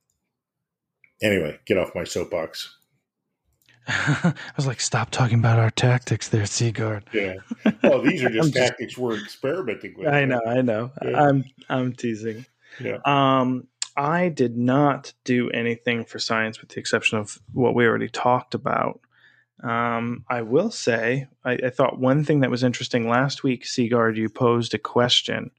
Anyway, get off my soapbox. I was like, stop talking about our tactics there, Sigurd. Yeah. Well, these are just tactics just, we're experimenting with. I know. I know. Yeah. I'm, I'm teasing. Yeah. Um, I did not do anything for science with the exception of what we already talked about. Um, I will say, I, I thought one thing that was interesting last week, Sigurd, you posed a question,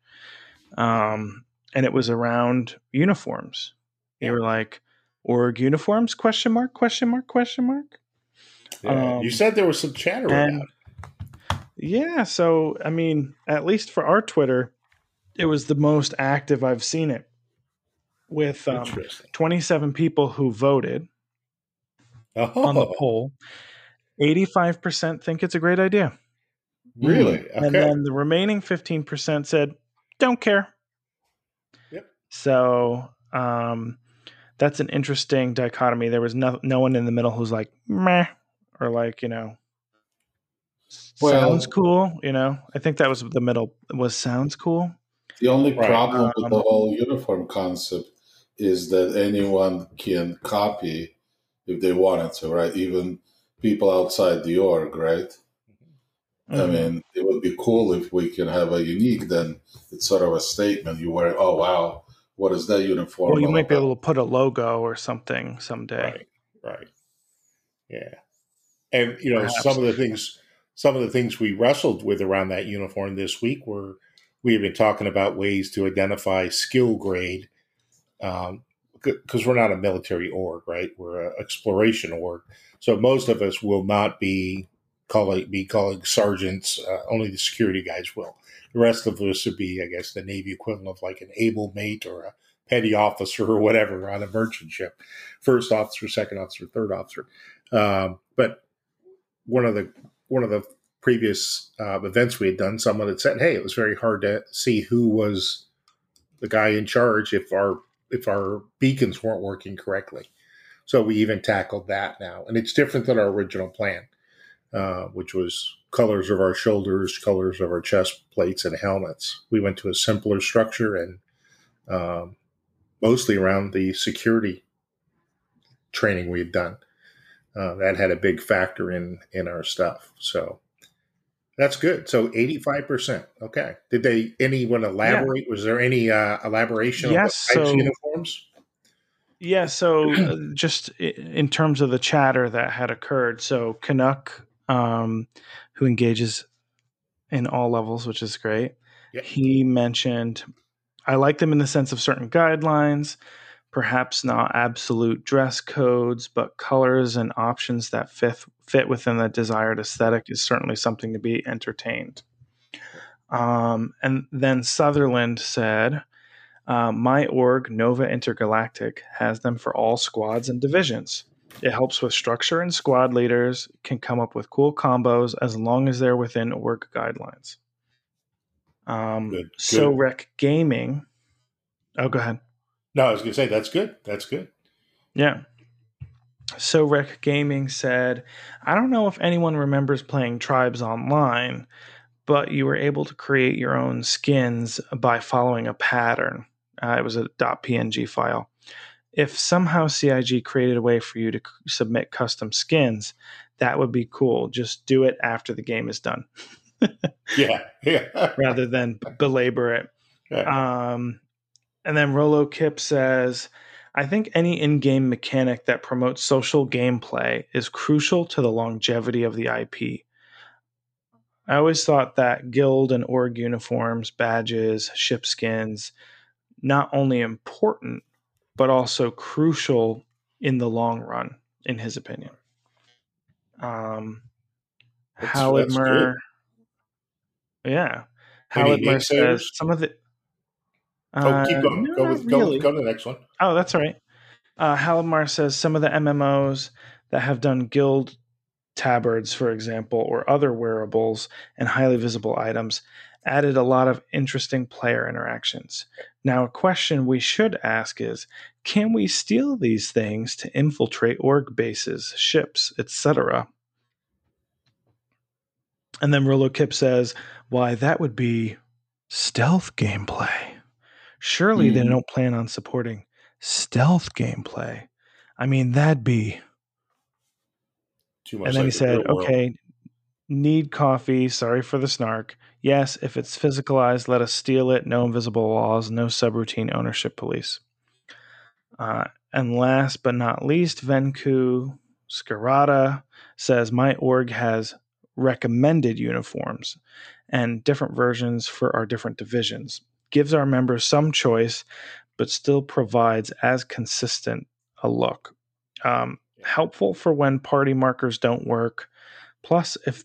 um, and it was around uniforms. Yeah. You were like, org uniforms, question mark, question mark, question mark. Yeah. Um, you said there was some chatter around it. Yeah. So, I mean, at least for our Twitter, it was the most active I've seen it with um, twenty-seven people who voted oh. on the poll. eighty-five percent think it's a great idea. Really? Okay. And then the remaining fifteen percent said, don't care. Yep. So um, that's an interesting dichotomy. There was no, no one in the middle who's like, meh, or like, you know, well, sounds cool. You know, I think that was the middle was sounds cool. The only right. problem um, with the whole uniform concept is that anyone can copy if they wanted to, right? Even people outside the org, right? Mm-hmm. I mean, it would be cool if we can have a unique, then it's sort of a statement. You wear, oh, wow, what is that uniform? Well, you might about? be able to put a logo or something someday. Right, right. Yeah. And, you know, Perhaps. some of the things some of the things we wrestled with around that uniform this week were we have been talking about ways to identify skill grade um, because we're not a military org, right? We're an exploration org. So most of us will not be calling be calling sergeants. Uh, only the security guys will. The rest of us would be, I guess, the Navy equivalent of like an able mate or a petty officer or whatever on a merchant ship. First officer, second officer, third officer. Um, but one of the one of the previous uh, events we had done, someone had said, "Hey, it was very hard to see who was the guy in charge if our if our beacons weren't working correctly." So we even tackled that now, and it's different than our original plan, uh, which was colors of our shoulders, colors of our chest plates, and helmets. We went to a simpler structure and um, mostly around the security training we had done. Uh, that had a big factor in in our stuff. So that's good. So eighty-five percent. Okay. Did they anyone elaborate? Yeah. Was there any uh, elaboration yes, on the types so, of uniforms? Yeah. So just in terms of the chatter that had occurred, so Canuck, um, who engages in all levels, which is great, yeah. He mentioned, I like them in the sense of certain guidelines, perhaps not absolute dress codes, but colors and options that fit, fit within the desired aesthetic is certainly something to be entertained. Um, and then Sutherland said, uh, my org, Nova Intergalactic, has them for all squads and divisions. It helps with structure, and squad leaders can come up with cool combos as long as they're within org guidelines. Um, good, good. So Rec Gaming. Oh, go ahead. No, I was going to say, that's good. That's good. Yeah. So Rec Gaming said, I don't know if anyone remembers playing Tribes Online, but you were able to create your own skins by following a pattern. Uh, it was a .png file. If somehow C I G created a way for you to c- submit custom skins, that would be cool. Just do it after the game is done. yeah. yeah. Rather than b- belabor it. Yeah. Um And then Rolo Kip says, I think any in-game mechanic that promotes social gameplay is crucial to the longevity of the I P. I always thought that guild and org uniforms, badges, ship skins, not only important, but also crucial in the long run, in his opinion. Um, Halidmar. Yeah. Halidmar says some of the... Uh, oh, keep going. No, go, with, really. go, go to the next one. Oh, that's all right. Uh, Halidmar says some of the M M Os that have done guild tabards, for example, or other wearables and highly visible items added a lot of interesting player interactions. Now, a question we should ask is, can we steal these things to infiltrate org bases, ships, et cetera? And then Rolo Kip says, why, that would be stealth gameplay. Surely mm. they don't plan on supporting stealth gameplay. I mean, that'd be too much. And then like he said, okay, need coffee. Sorry for the snark. Yes, if it's physicalized, let us steal it. No invisible walls, no subroutine ownership police. Uh, and last but not least, Venku Scarada says, my org has recommended uniforms and different versions for our different divisions. Gives our members some choice, but still provides as consistent a look. Um, helpful for when party markers don't work. Plus, if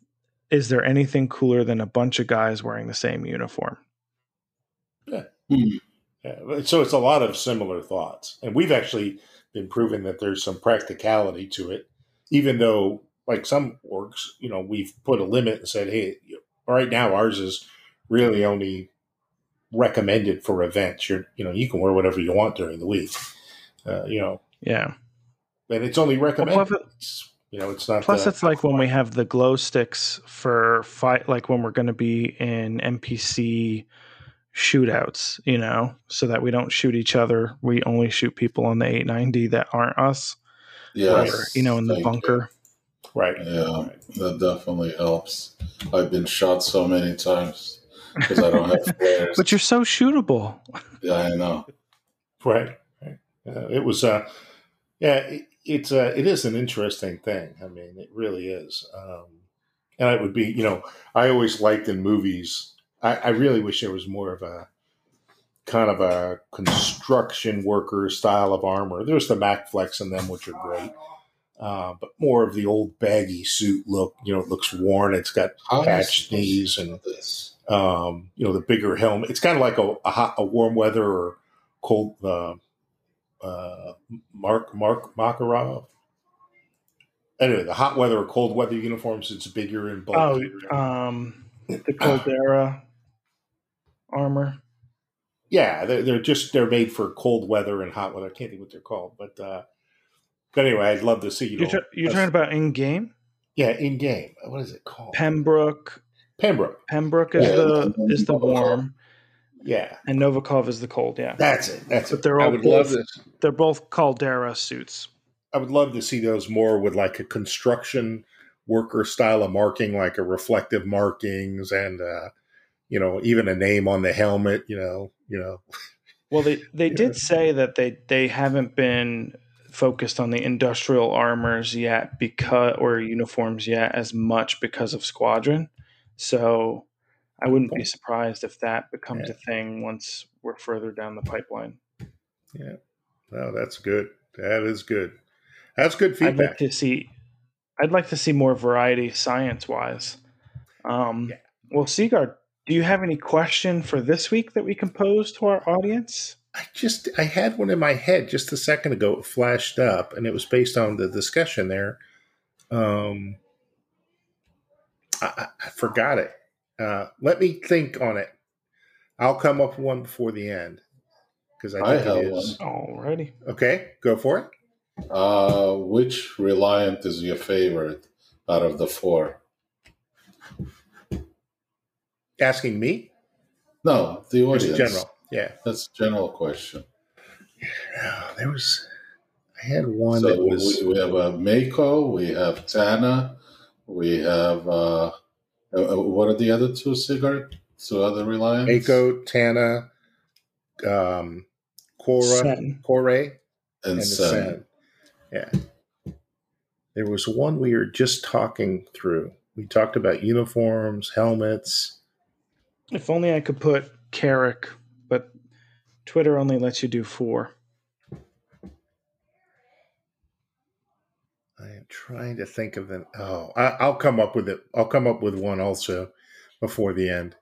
is there anything cooler than a bunch of guys wearing the same uniform? Yeah. Mm-hmm. yeah. So it's a lot of similar thoughts. And we've actually been proving that there's some practicality to it, even though, like some orgs, you know, we've put a limit and said, hey, right now ours is really only recommended for events. You're, you know, you can wear whatever you want during the week, uh, you know. Yeah, and it's only recommended. Well, plus, it's, you know, it's not. Plus, the, it's like when we have the glow sticks for fight, like when we're going to be in N P C shootouts, you know, so that we don't shoot each other. We only shoot people on the eight ninety that aren't us. Yes, or, you know, in the bunker. You. Right. Yeah, right. That definitely helps. I've been shot so many times. Because I don't have flares. But you're so shootable. Yeah, I know. Right. right. Uh, it was, uh, yeah, it, it's, uh, it is an interesting thing. I mean, it really is. Um, and it would be, you know, I always liked in movies, I, I really wish there was more of a kind of a construction worker style of armor. There's the MacFlex in them, which are great. Uh, but more of the old baggy suit look, you know, it looks worn. It's got patched knees and this. Um, you know, the bigger helmet. It's kind of like a, a hot, a warm weather or cold, uh, uh, Mark, Mark Makarov. Anyway, the hot weather or cold weather uniforms, it's bigger and bulkier. Oh, um, the Caldera armor. Yeah, they're, they're just, they're made for cold weather and hot weather. I can't think what they're called, but uh, but anyway, I'd love to see you. You're, know, tra- you're talking about in-game? Yeah, in-game. What is it called? Pembroke. Pembroke. Pembroke is yeah, the is the warm. Yeah. And Novikov is the cold, yeah. That's it. That's but it. They're all I would both, love this. They're both Caldera suits. I would love to see those more with like a construction worker style of marking, like a reflective markings and, uh, you know, even a name on the helmet, you know, you know. Well, they, they did know. say that they, they haven't been focused on the industrial armors yet because, or uniforms yet as much because of Squadron. So I wouldn't be surprised if that becomes yeah. a thing once we're further down the pipeline. Yeah. No, that's good. That is good. That's good feedback. I'd like to see, I'd like to see more variety science-wise. Um, yeah. Well, Sigurd, do you have any question for this week that we can pose to our audience? I just I had one in my head just a second ago. It flashed up, and it was based on the discussion there. Um, I, I forgot it. Uh, let me think on it. I'll come up with one before the end because I think I have it is. One. Alrighty. Okay, go for it. Uh, which Reliant is your favorite out of the four? Asking me? No, the audience. That's general. Yeah, that's a general question. Yeah, there was. I had one. So that was... we, we have a Mako. We have Tana. We have. Uh, what are the other two, Sigurd? Two other Reliant. Mako, Tana, um, Cora, Corey, and, and Sen. Yeah. There was one we were just talking through. We talked about uniforms, helmets. If only I could put Carrick, but Twitter only lets you do four. I am trying to think of an... Oh, I, I'll come up with it. I'll come up with one also before the end.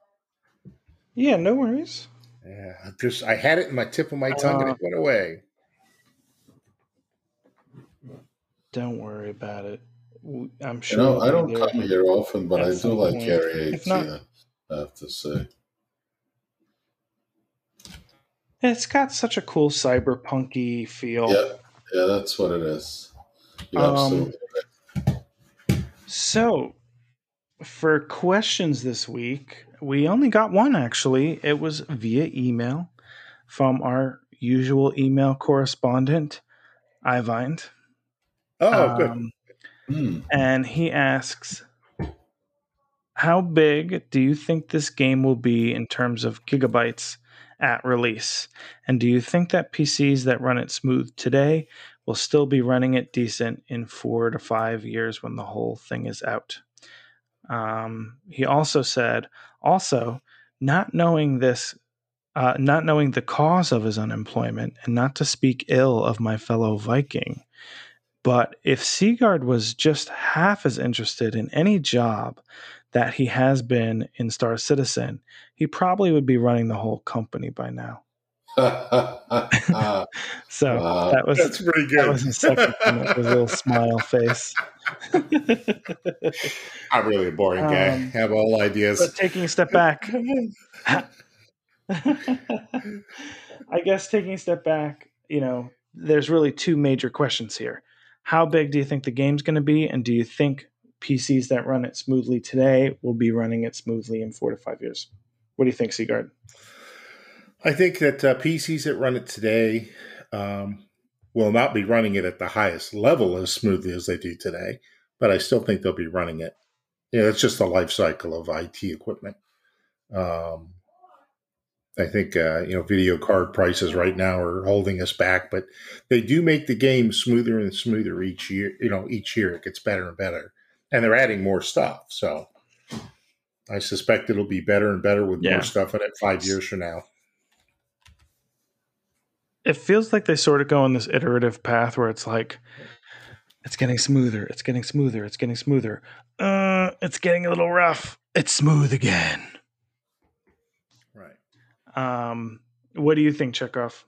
Yeah, no worries. Yeah, I just I had it in my tip of my tongue uh, and it went away. Don't worry about it. I'm sure. You know, I don't come here often, but I do like Carrick. If not, I have to say. It's got such a cool cyberpunky feel. Yeah, yeah, that's what it is. You're um, absolutely right. So, for questions this week, we only got one actually. It was via email from our usual email correspondent, Ivind. Oh, good. Um, mm. And he asks, how big do you think this game will be in terms of gigabytes at release? And do you think that P Cs that run it smooth today will still be running it decent in four to five years when the whole thing is out? Um, he also said, also, not knowing this, uh, not knowing the cause of his unemployment and not to speak ill of my fellow Viking, but if Sigurd was just half as interested in any job that he has been in Star Citizen, he probably would be running the whole company by now. So wow. that was that's pretty good. That was his second comment with a little smile face. I'm really a boring um, guy. I have all ideas. But taking a step back, I guess taking a step back, you know, there's really two major questions here. How big do you think the game's going to be? And do you think P Cs that run it smoothly today will be running it smoothly in four to five years? What do you think, Sigurd? I think that uh, P Cs that run it today um, will not be running it at the highest level as smoothly as they do today, but I still think they'll be running it. You know, it's just the life cycle of I T equipment. Um, I think, uh, you know, video card prices right now are holding us back, but they do make the game smoother and smoother each year. You know, each year it gets better and better, and they're adding more stuff. So I suspect it'll be better and better with yeah. more stuff in it five years from now. It feels like they sort of go on this iterative path where it's like, it's getting smoother, it's getting smoother, it's getting smoother. Uh, it's getting a little rough. It's smooth again. Um, what do you think, Chekhov?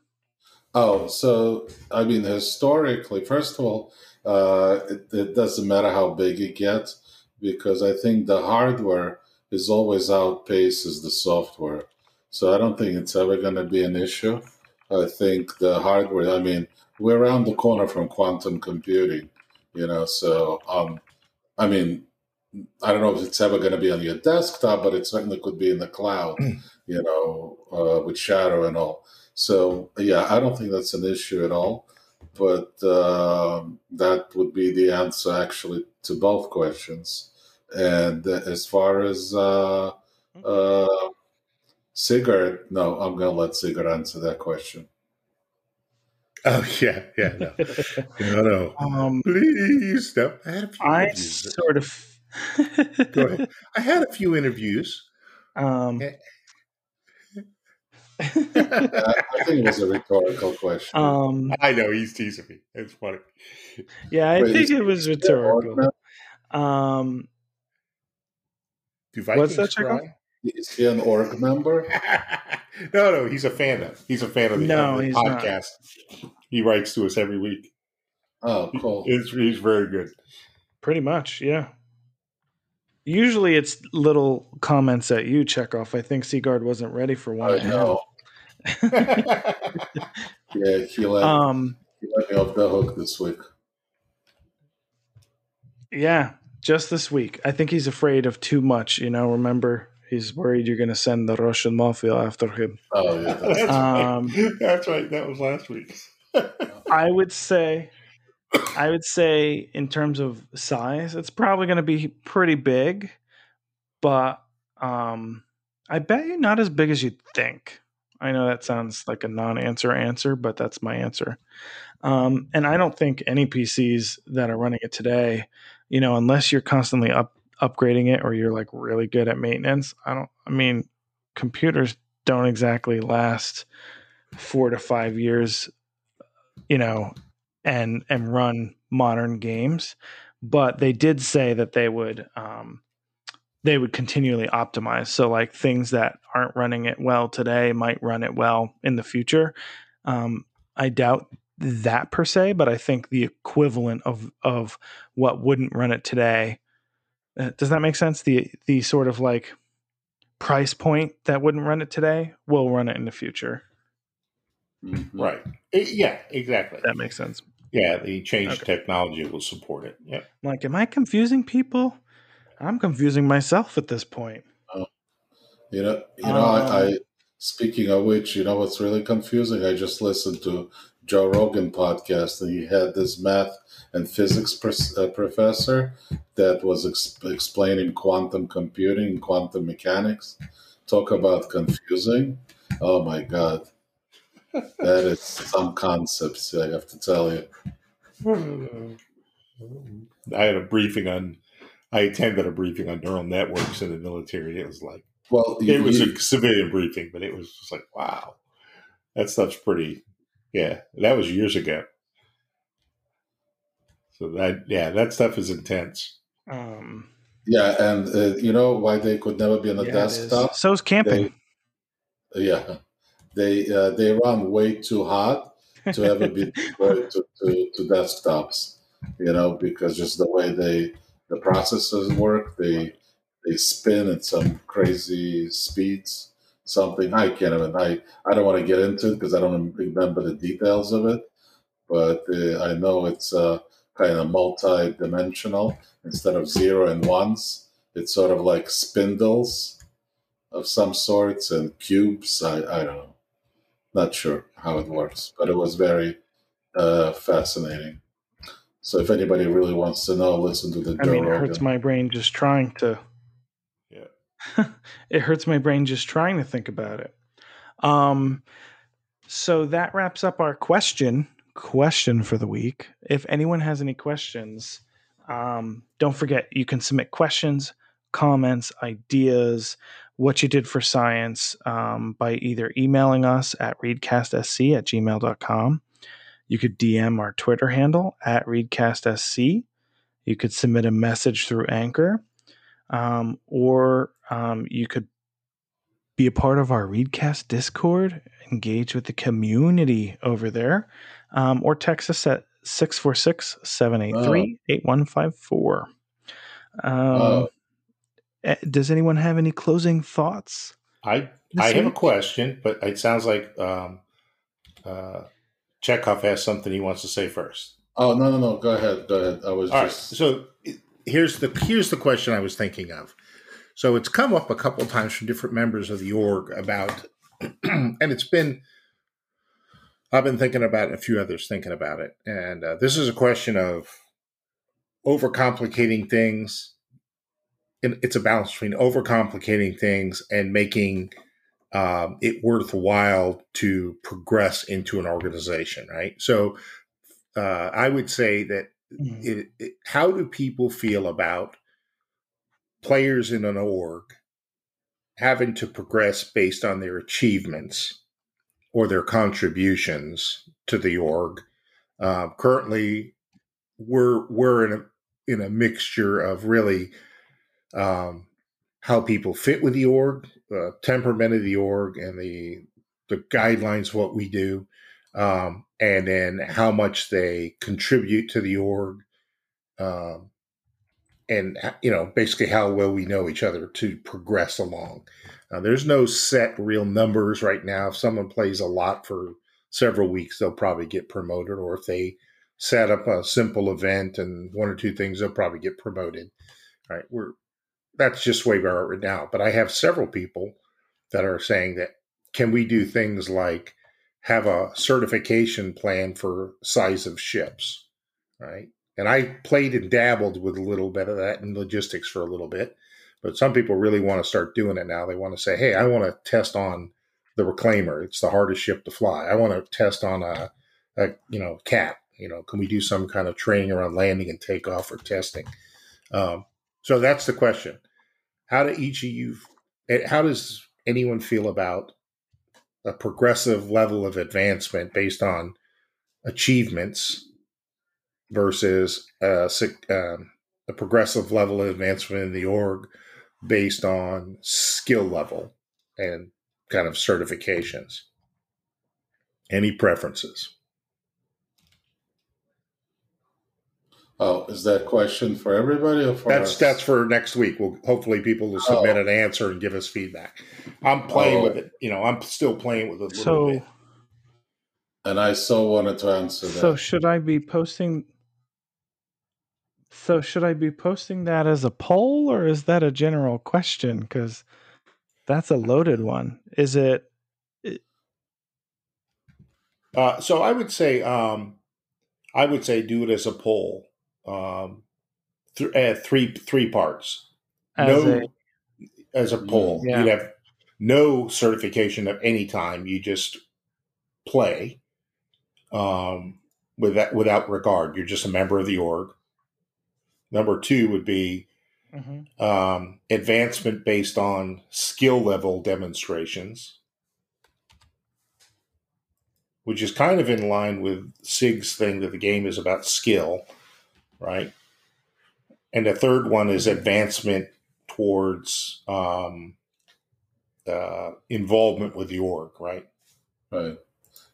Oh, so, I mean, historically, first of all, uh, it, it doesn't matter how big it gets, because I think the hardware is always outpaces the software. So I don't think it's ever going to be an issue. I think the hardware, I mean, we're around the corner from quantum computing, you know, so, um, I mean, I don't know if it's ever going to be on your desktop, but it certainly could be in the cloud, you know, uh, with shadow and all. So, yeah, I don't think that's an issue at all. But uh, that would be the answer, actually, to both questions. And as far as uh, uh, Sigurd, no, I'm going to let Sigurd answer that question. Oh, yeah, yeah, no. no, no. Um, Please, no. I had a few I interviews. sort of... Go ahead. I had a few interviews. Um... I think it was a rhetorical question. Um, I know he's teasing me. It's funny. Yeah, I Wait, think it was rhetorical. Um, Do Vikings what's that? Cry? Is he an org member? no, no, he's a fan of. He's a fan of the no, he's podcast. Not. He writes to us every week. Oh, cool! He, it's, he's very good. Pretty much, yeah. Usually, it's little comments at you, Chekhov. I think Sigurd wasn't ready for one. I know. yeah, he let, um, he let me off the hook this week. Yeah, just this week. I think he's afraid of too much. You know, remember, he's worried you're going to send the Russian mafia after him. Oh, yeah. That's, um, right. that's right. That was last week. I would say... I would say in terms of size, it's probably going to be pretty big, but um, I bet you not as big as you'd think. I know that sounds like a non-answer answer, but that's my answer. Um, and I don't think any P Cs that are running it today, you know, unless you're constantly up upgrading it or you're like really good at maintenance. I don't, I mean, computers don't exactly last four to five years, you know, and and run modern games, but they did say that they would um they would continually optimize, so like things that aren't running it well today might run it well in the future. um I doubt that per se, but I think the equivalent of of what wouldn't run it today, uh, does that make sense? The the sort of like price point that wouldn't run it today will run it in the future. Mm-hmm. Right. It, yeah, exactly. That makes sense. Yeah, the changed okay. technology will support it. Yeah. Like, am I confusing people? I'm confusing myself at this point. Oh. You know, you um, know. I, I speaking of which, you know what's really confusing? I just listened to Joe Rogan podcast, and he had this math and physics pres- uh, professor that was ex- explaining quantum computing, quantum mechanics. Talk about confusing! Oh my God. That is some concepts, I have to tell you. I had a briefing on, I attended a briefing on neural networks in the military. It was like, well, it you, was a civilian briefing, but it was just like, wow, that stuff's pretty, yeah, that was years ago. So that, yeah, that stuff is intense. Um, yeah, and uh, you know why they could never be on the yeah, desktop? Is. So is camping. They, yeah. They uh, they run way too hot to ever be deployed to, to, to desktops, you know, because just the way they the processors work, they they spin at some crazy speeds. Something I can't even. I, I don't want to get into it because I don't remember the details of it, but uh, I know it's uh, kind of multi-dimensional. Instead of zero and ones, it's sort of like spindles of some sorts and cubes. I I don't know. Not sure how it works, but it was very uh, fascinating. So if anybody really wants to know, listen to the I Joe mean, it Rogan. Hurts my brain just trying to... Yeah. It hurts my brain just trying to think about it. Um, so that wraps up our question, question for the week. If anyone has any questions, um, don't forget you can submit questions, comments, ideas, what you did for science um, by either emailing us at readcastsc at gmail dot com. You could D M our Twitter handle at readcastsc. You could submit a message through Anchor, um, or um, you could be a part of our Readcast Discord engage with the community over there, um, or text us at six four six, seven eight three, eight one five four. Um, uh, does anyone have any closing thoughts? I I week? have a question, but it sounds like um, uh, Chekhov has something he wants to say first. Oh, no, no, no. Go ahead. Go ahead. I was All just... right. So here's the, here's the question I was thinking of. So it's come up a couple of times from different members of the org about, and it's been, I've been thinking about it, a few others thinking about it. And uh, this is a question of overcomplicating things. And it's a balance between overcomplicating things and making um, it worthwhile to progress into an organization, right? So uh, I would say that it, it, how do people feel about players in an org having to progress based on their achievements or their contributions to the org? Uh, currently, we're we're in a in a mixture of really um, how people fit with the org, the temperament of the org, and the the guidelines of what we do, um, and then how much they contribute to the org. Um, And, you know, basically how well we know each other to progress along. Uh, there's no set real numbers right now. If someone plays a lot for several weeks, they'll probably get promoted. Or if they set up a simple event and one or two things, they'll probably get promoted. All right, we're, that's just where we are right now. But I have several people that are saying that, can we do things like have a certification plan for size of ships, right? And I played and dabbled with a little bit of that in logistics for a little bit. But some people really want to start doing it now. They want to say, hey, I want to test on the Reclaimer. It's the hardest ship to fly. I want to test on a, a you know, cat. You know, can we do some kind of training around landing and takeoff or testing? Um, so that's the question. How do each of you, how does anyone feel about a progressive level of advancement based on achievements versus uh, um, a progressive level of advancement in the org based on skill level and kind of certifications? Any preferences? Oh, is that question for everybody? Or for that's us? That's for next week. We'll hopefully people will submit oh. an answer and give us feedback. I'm playing oh. with it. You know, I'm still playing with it a so, little bit. And I so wanted to answer that. So should I be posting... So should I be posting that as a poll, or is that a general question? Because that's a loaded one. Is it? Uh, so I would say, um, I would say, do it as a poll. Um, th- uh, three three parts. As no, a, as a poll, yeah. You'd have no certification of any time. You just play um, with that, without regard. You're just a member of the org. Number two would be mm-hmm. um, advancement based on skill level demonstrations, which is kind of in line with Sig's thing that the game is about skill, right? And the third one is advancement towards um, uh, involvement with the org, right? Right.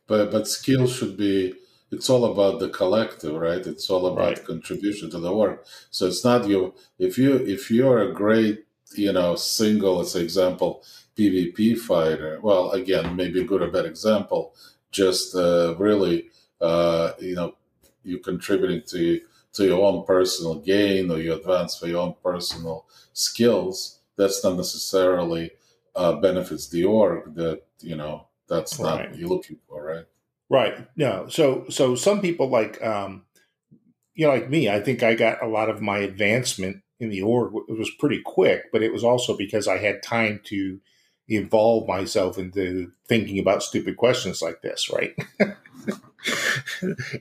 But but skill should be... It's all about the collective, right? It's all about right. contribution to the work. So it's not you. If you if you're a great, you know, single, as an example, PvP fighter. Well, again, maybe a good or bad example. Just uh, really, uh, you know, you're contributing to to your own personal gain, or you advance for your own personal skills. That's not necessarily uh, benefits the org. That you know, that's not right. what you're looking for, right? Right. No. So, so some people like, um, you know, like me, I think I got a lot of my advancement in the org. It was pretty quick, but it was also because I had time to involve myself into thinking about stupid questions like this. Right.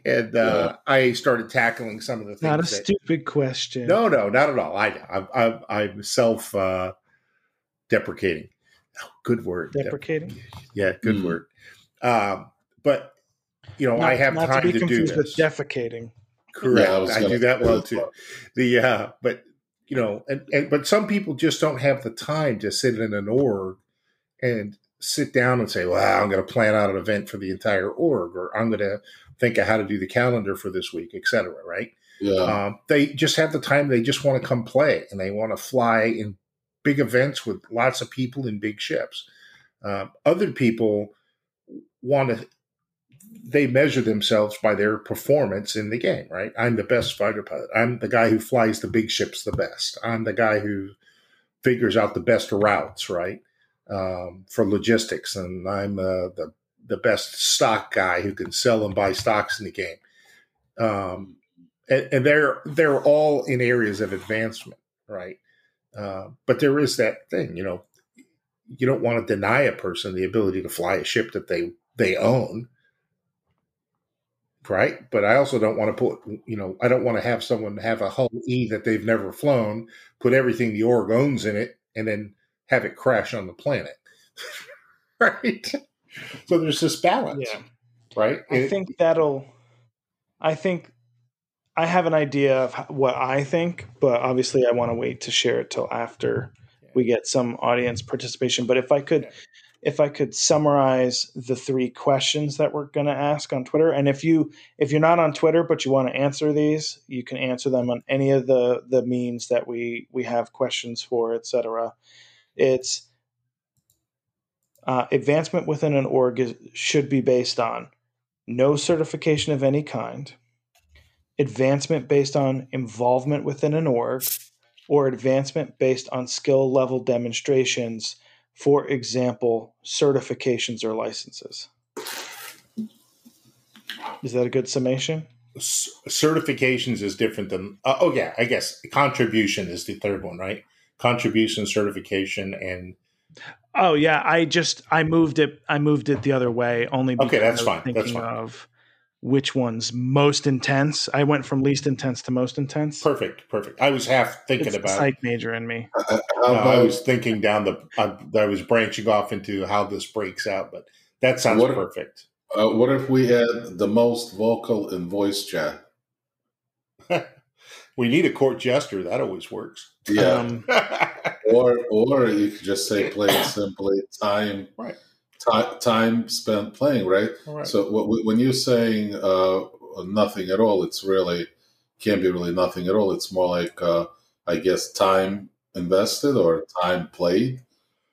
and, uh, yeah. I started tackling some of the things. Not a that, stupid question. No, no, not at all. I, I, I I'm self, uh, deprecating. Oh, good word. Deprecating. Dep- yeah. Good mm. word. Um, But, you know, not, I have not time to, be to do this. With defecating. Correct. Yeah, I, I do that well, too. The uh, But, you know, and, and but some people just don't have the time to sit in an org and sit down and say, well, I'm going to plan out an event for the entire org, or I'm going to think of how to do the calendar for this week, et cetera, right? Yeah. Um, they just have the time. They just want to come play, and they want to fly in big events with lots of people in big ships. Um, other people want to – they measure themselves by their performance in the game, right? I'm the best fighter pilot. I'm the guy who flies the big ships the best. I'm the guy who figures out the best routes, right, um, for logistics, and I'm uh, the the best stock guy who can sell and buy stocks in the game. Um, and, and they're they're all in areas of advancement, right? Uh, but there is that thing, you know, you don't want to deny a person the ability to fly a ship that they, they own, right? But I also don't want to put, you know, I don't want to have someone have a Hull E that they've never flown, put everything the org owns in it, and then have it crash on the planet, right? So there's this balance, yeah. right? I it, think that'll, I think... I have an idea of what I think, but obviously I want to wait to share it till after we get some audience participation. But if I could, if I could summarize the three questions that we're going to ask on Twitter, and if you, if you're not on Twitter, but you want to answer these, you can answer them on any of the, the means that we, we have questions for, et cetera. It's uh, advancement within an org is, should be based on no certification of any kind, advancement based on involvement within an org, or advancement based on skill level demonstrations, for example, certifications or licenses. Is that a good summation? C- certifications is different than, uh, oh yeah, I guess contribution is the third one, right? Contribution, certification, and... Oh yeah, I just, I moved it, I moved it the other way only because okay, that's I was fine. thinking that's fine. of... which one's most intense. I went from least intense to most intense. Perfect, perfect. I was half thinking it's about it. Psych major in me. Uh, no, I was thinking down the I, – I was branching off into how this breaks out, but that sounds what perfect. If, uh, what if we had the most vocal in voice chat? We need a court jester. That always works. Yeah. Um, or or you could just say plain simply time. Right. Time spent playing, right? right. So when you're saying uh, nothing at all, it's really can't be really nothing at all. It's more like, uh, I guess, time invested or time played.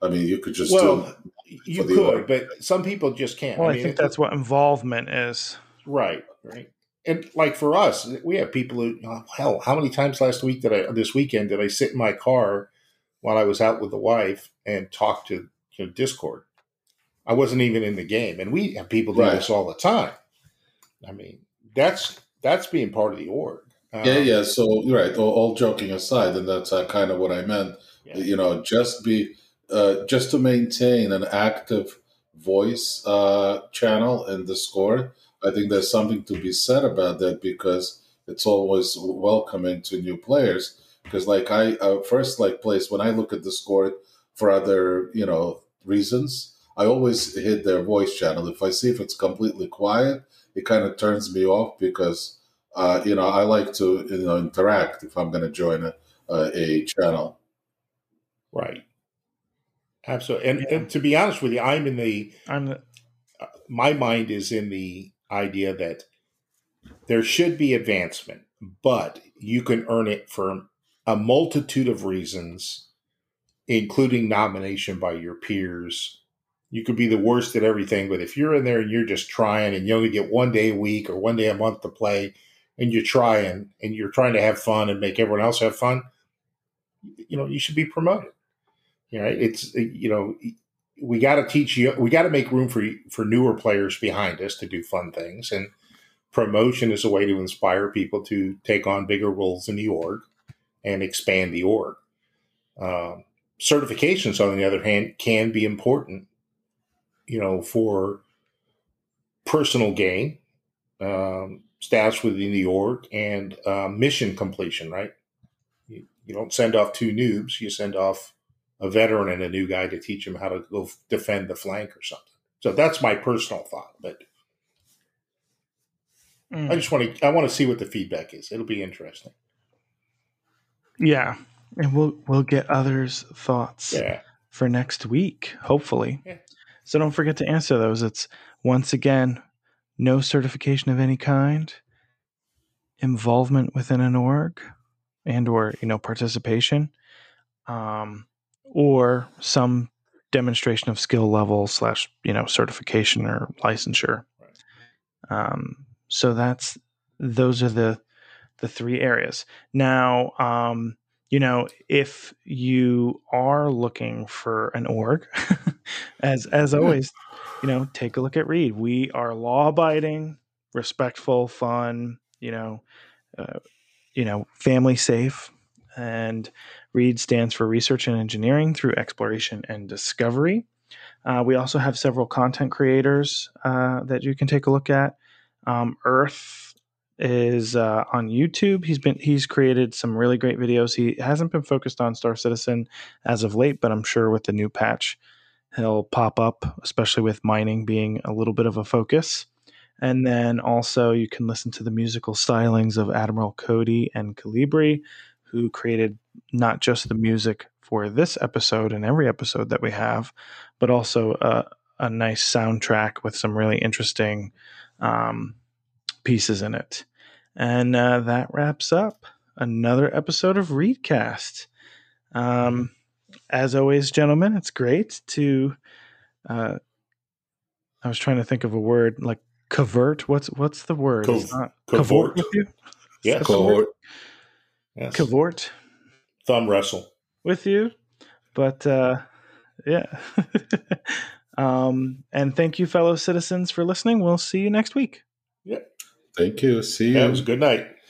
I mean, you could just well, do you could, order. But some people just can't. Well, I, I mean, think that's what involvement is, right? Right. And like for us, we have people who oh, hell, how many times last week did I this weekend did I sit in my car while I was out with the wife and talk to you know, Discord. I wasn't even in the game, and we have people do right. this all the time. I mean, that's that's being part of the org. Um, yeah, yeah. So you're right. All, all joking aside, and that's uh, kind of what I meant. Yeah. You know, just be uh, just to maintain an active voice uh, channel in Discord. I think there's something to be said about that because it's always welcoming to new players. Because like I uh, first like place when I look at Discord for other you know reasons. I always hit their voice channel. If I see if it's completely quiet, it kind of turns me off because, uh, you know, I like to you know interact if I'm going to join a, uh, a channel. Right. Absolutely. And, yeah. and to be honest with you, I'm in the, I'm the... Uh, my mind is in the idea that there should be advancement, but you can earn it for a multitude of reasons, including nomination by your peers. You could be the worst at everything, but if you're in there and you're just trying and you only get one day a week or one day a month to play and you're trying and you're trying to have fun and make everyone else have fun, you know, you should be promoted. You know, it's, you know, we got to teach you, we got to make room for, for newer players behind us to do fun things. And promotion is a way to inspire people to take on bigger roles in the org and expand the org. Um, certifications, on the other hand, can be important. You know, for personal gain, um, status within the org, and uh, mission completion, right? You, you don't send off two noobs. You send off a veteran and a new guy to teach him how to go f- defend the flank or something. So that's my personal thought. But mm. I just want to I want to see what the feedback is. It'll be interesting. Yeah. And we'll, we'll get others' thoughts yeah. for next week, hopefully. Yeah. So don't forget to answer those. It's, once again, no certification of any kind, involvement within an org, and or, you know, participation, um, or some demonstration of skill level slash, you know, certification or licensure. Right. Um, so that's, those are the, the three areas. Now, um, you know, if you are looking for an org, as, as always, you know, take a look at Reed. We are law abiding, respectful, fun, you know, uh, you know, family safe. And Reed stands for Research and Engineering Through Exploration and Discovery. Uh, we also have several content creators uh, that you can take a look at. Um, Earth is uh, on YouTube. He's been he's created some really great videos. He hasn't been focused on Star Citizen as of late, but I'm sure with the new patch, he'll pop up, especially with mining being a little bit of a focus. And then also you can listen to the musical stylings of Admiral Cody and Calibri, who created not just the music for this episode and every episode that we have, but also a, a nice soundtrack with some really interesting um, pieces in it. And uh, that wraps up another episode of Readcast. Um, as always, gentlemen, it's great to, uh, I was trying to think of a word like covert. What's, what's the word? Co- it's not, covert. Covert with you? Yeah, covert. Yes. Cavort, thumb wrestle with you, but uh, yeah. um, and thank you, fellow citizens, for listening. We'll see you next week. Yep. Thank you. See you. Have a good night.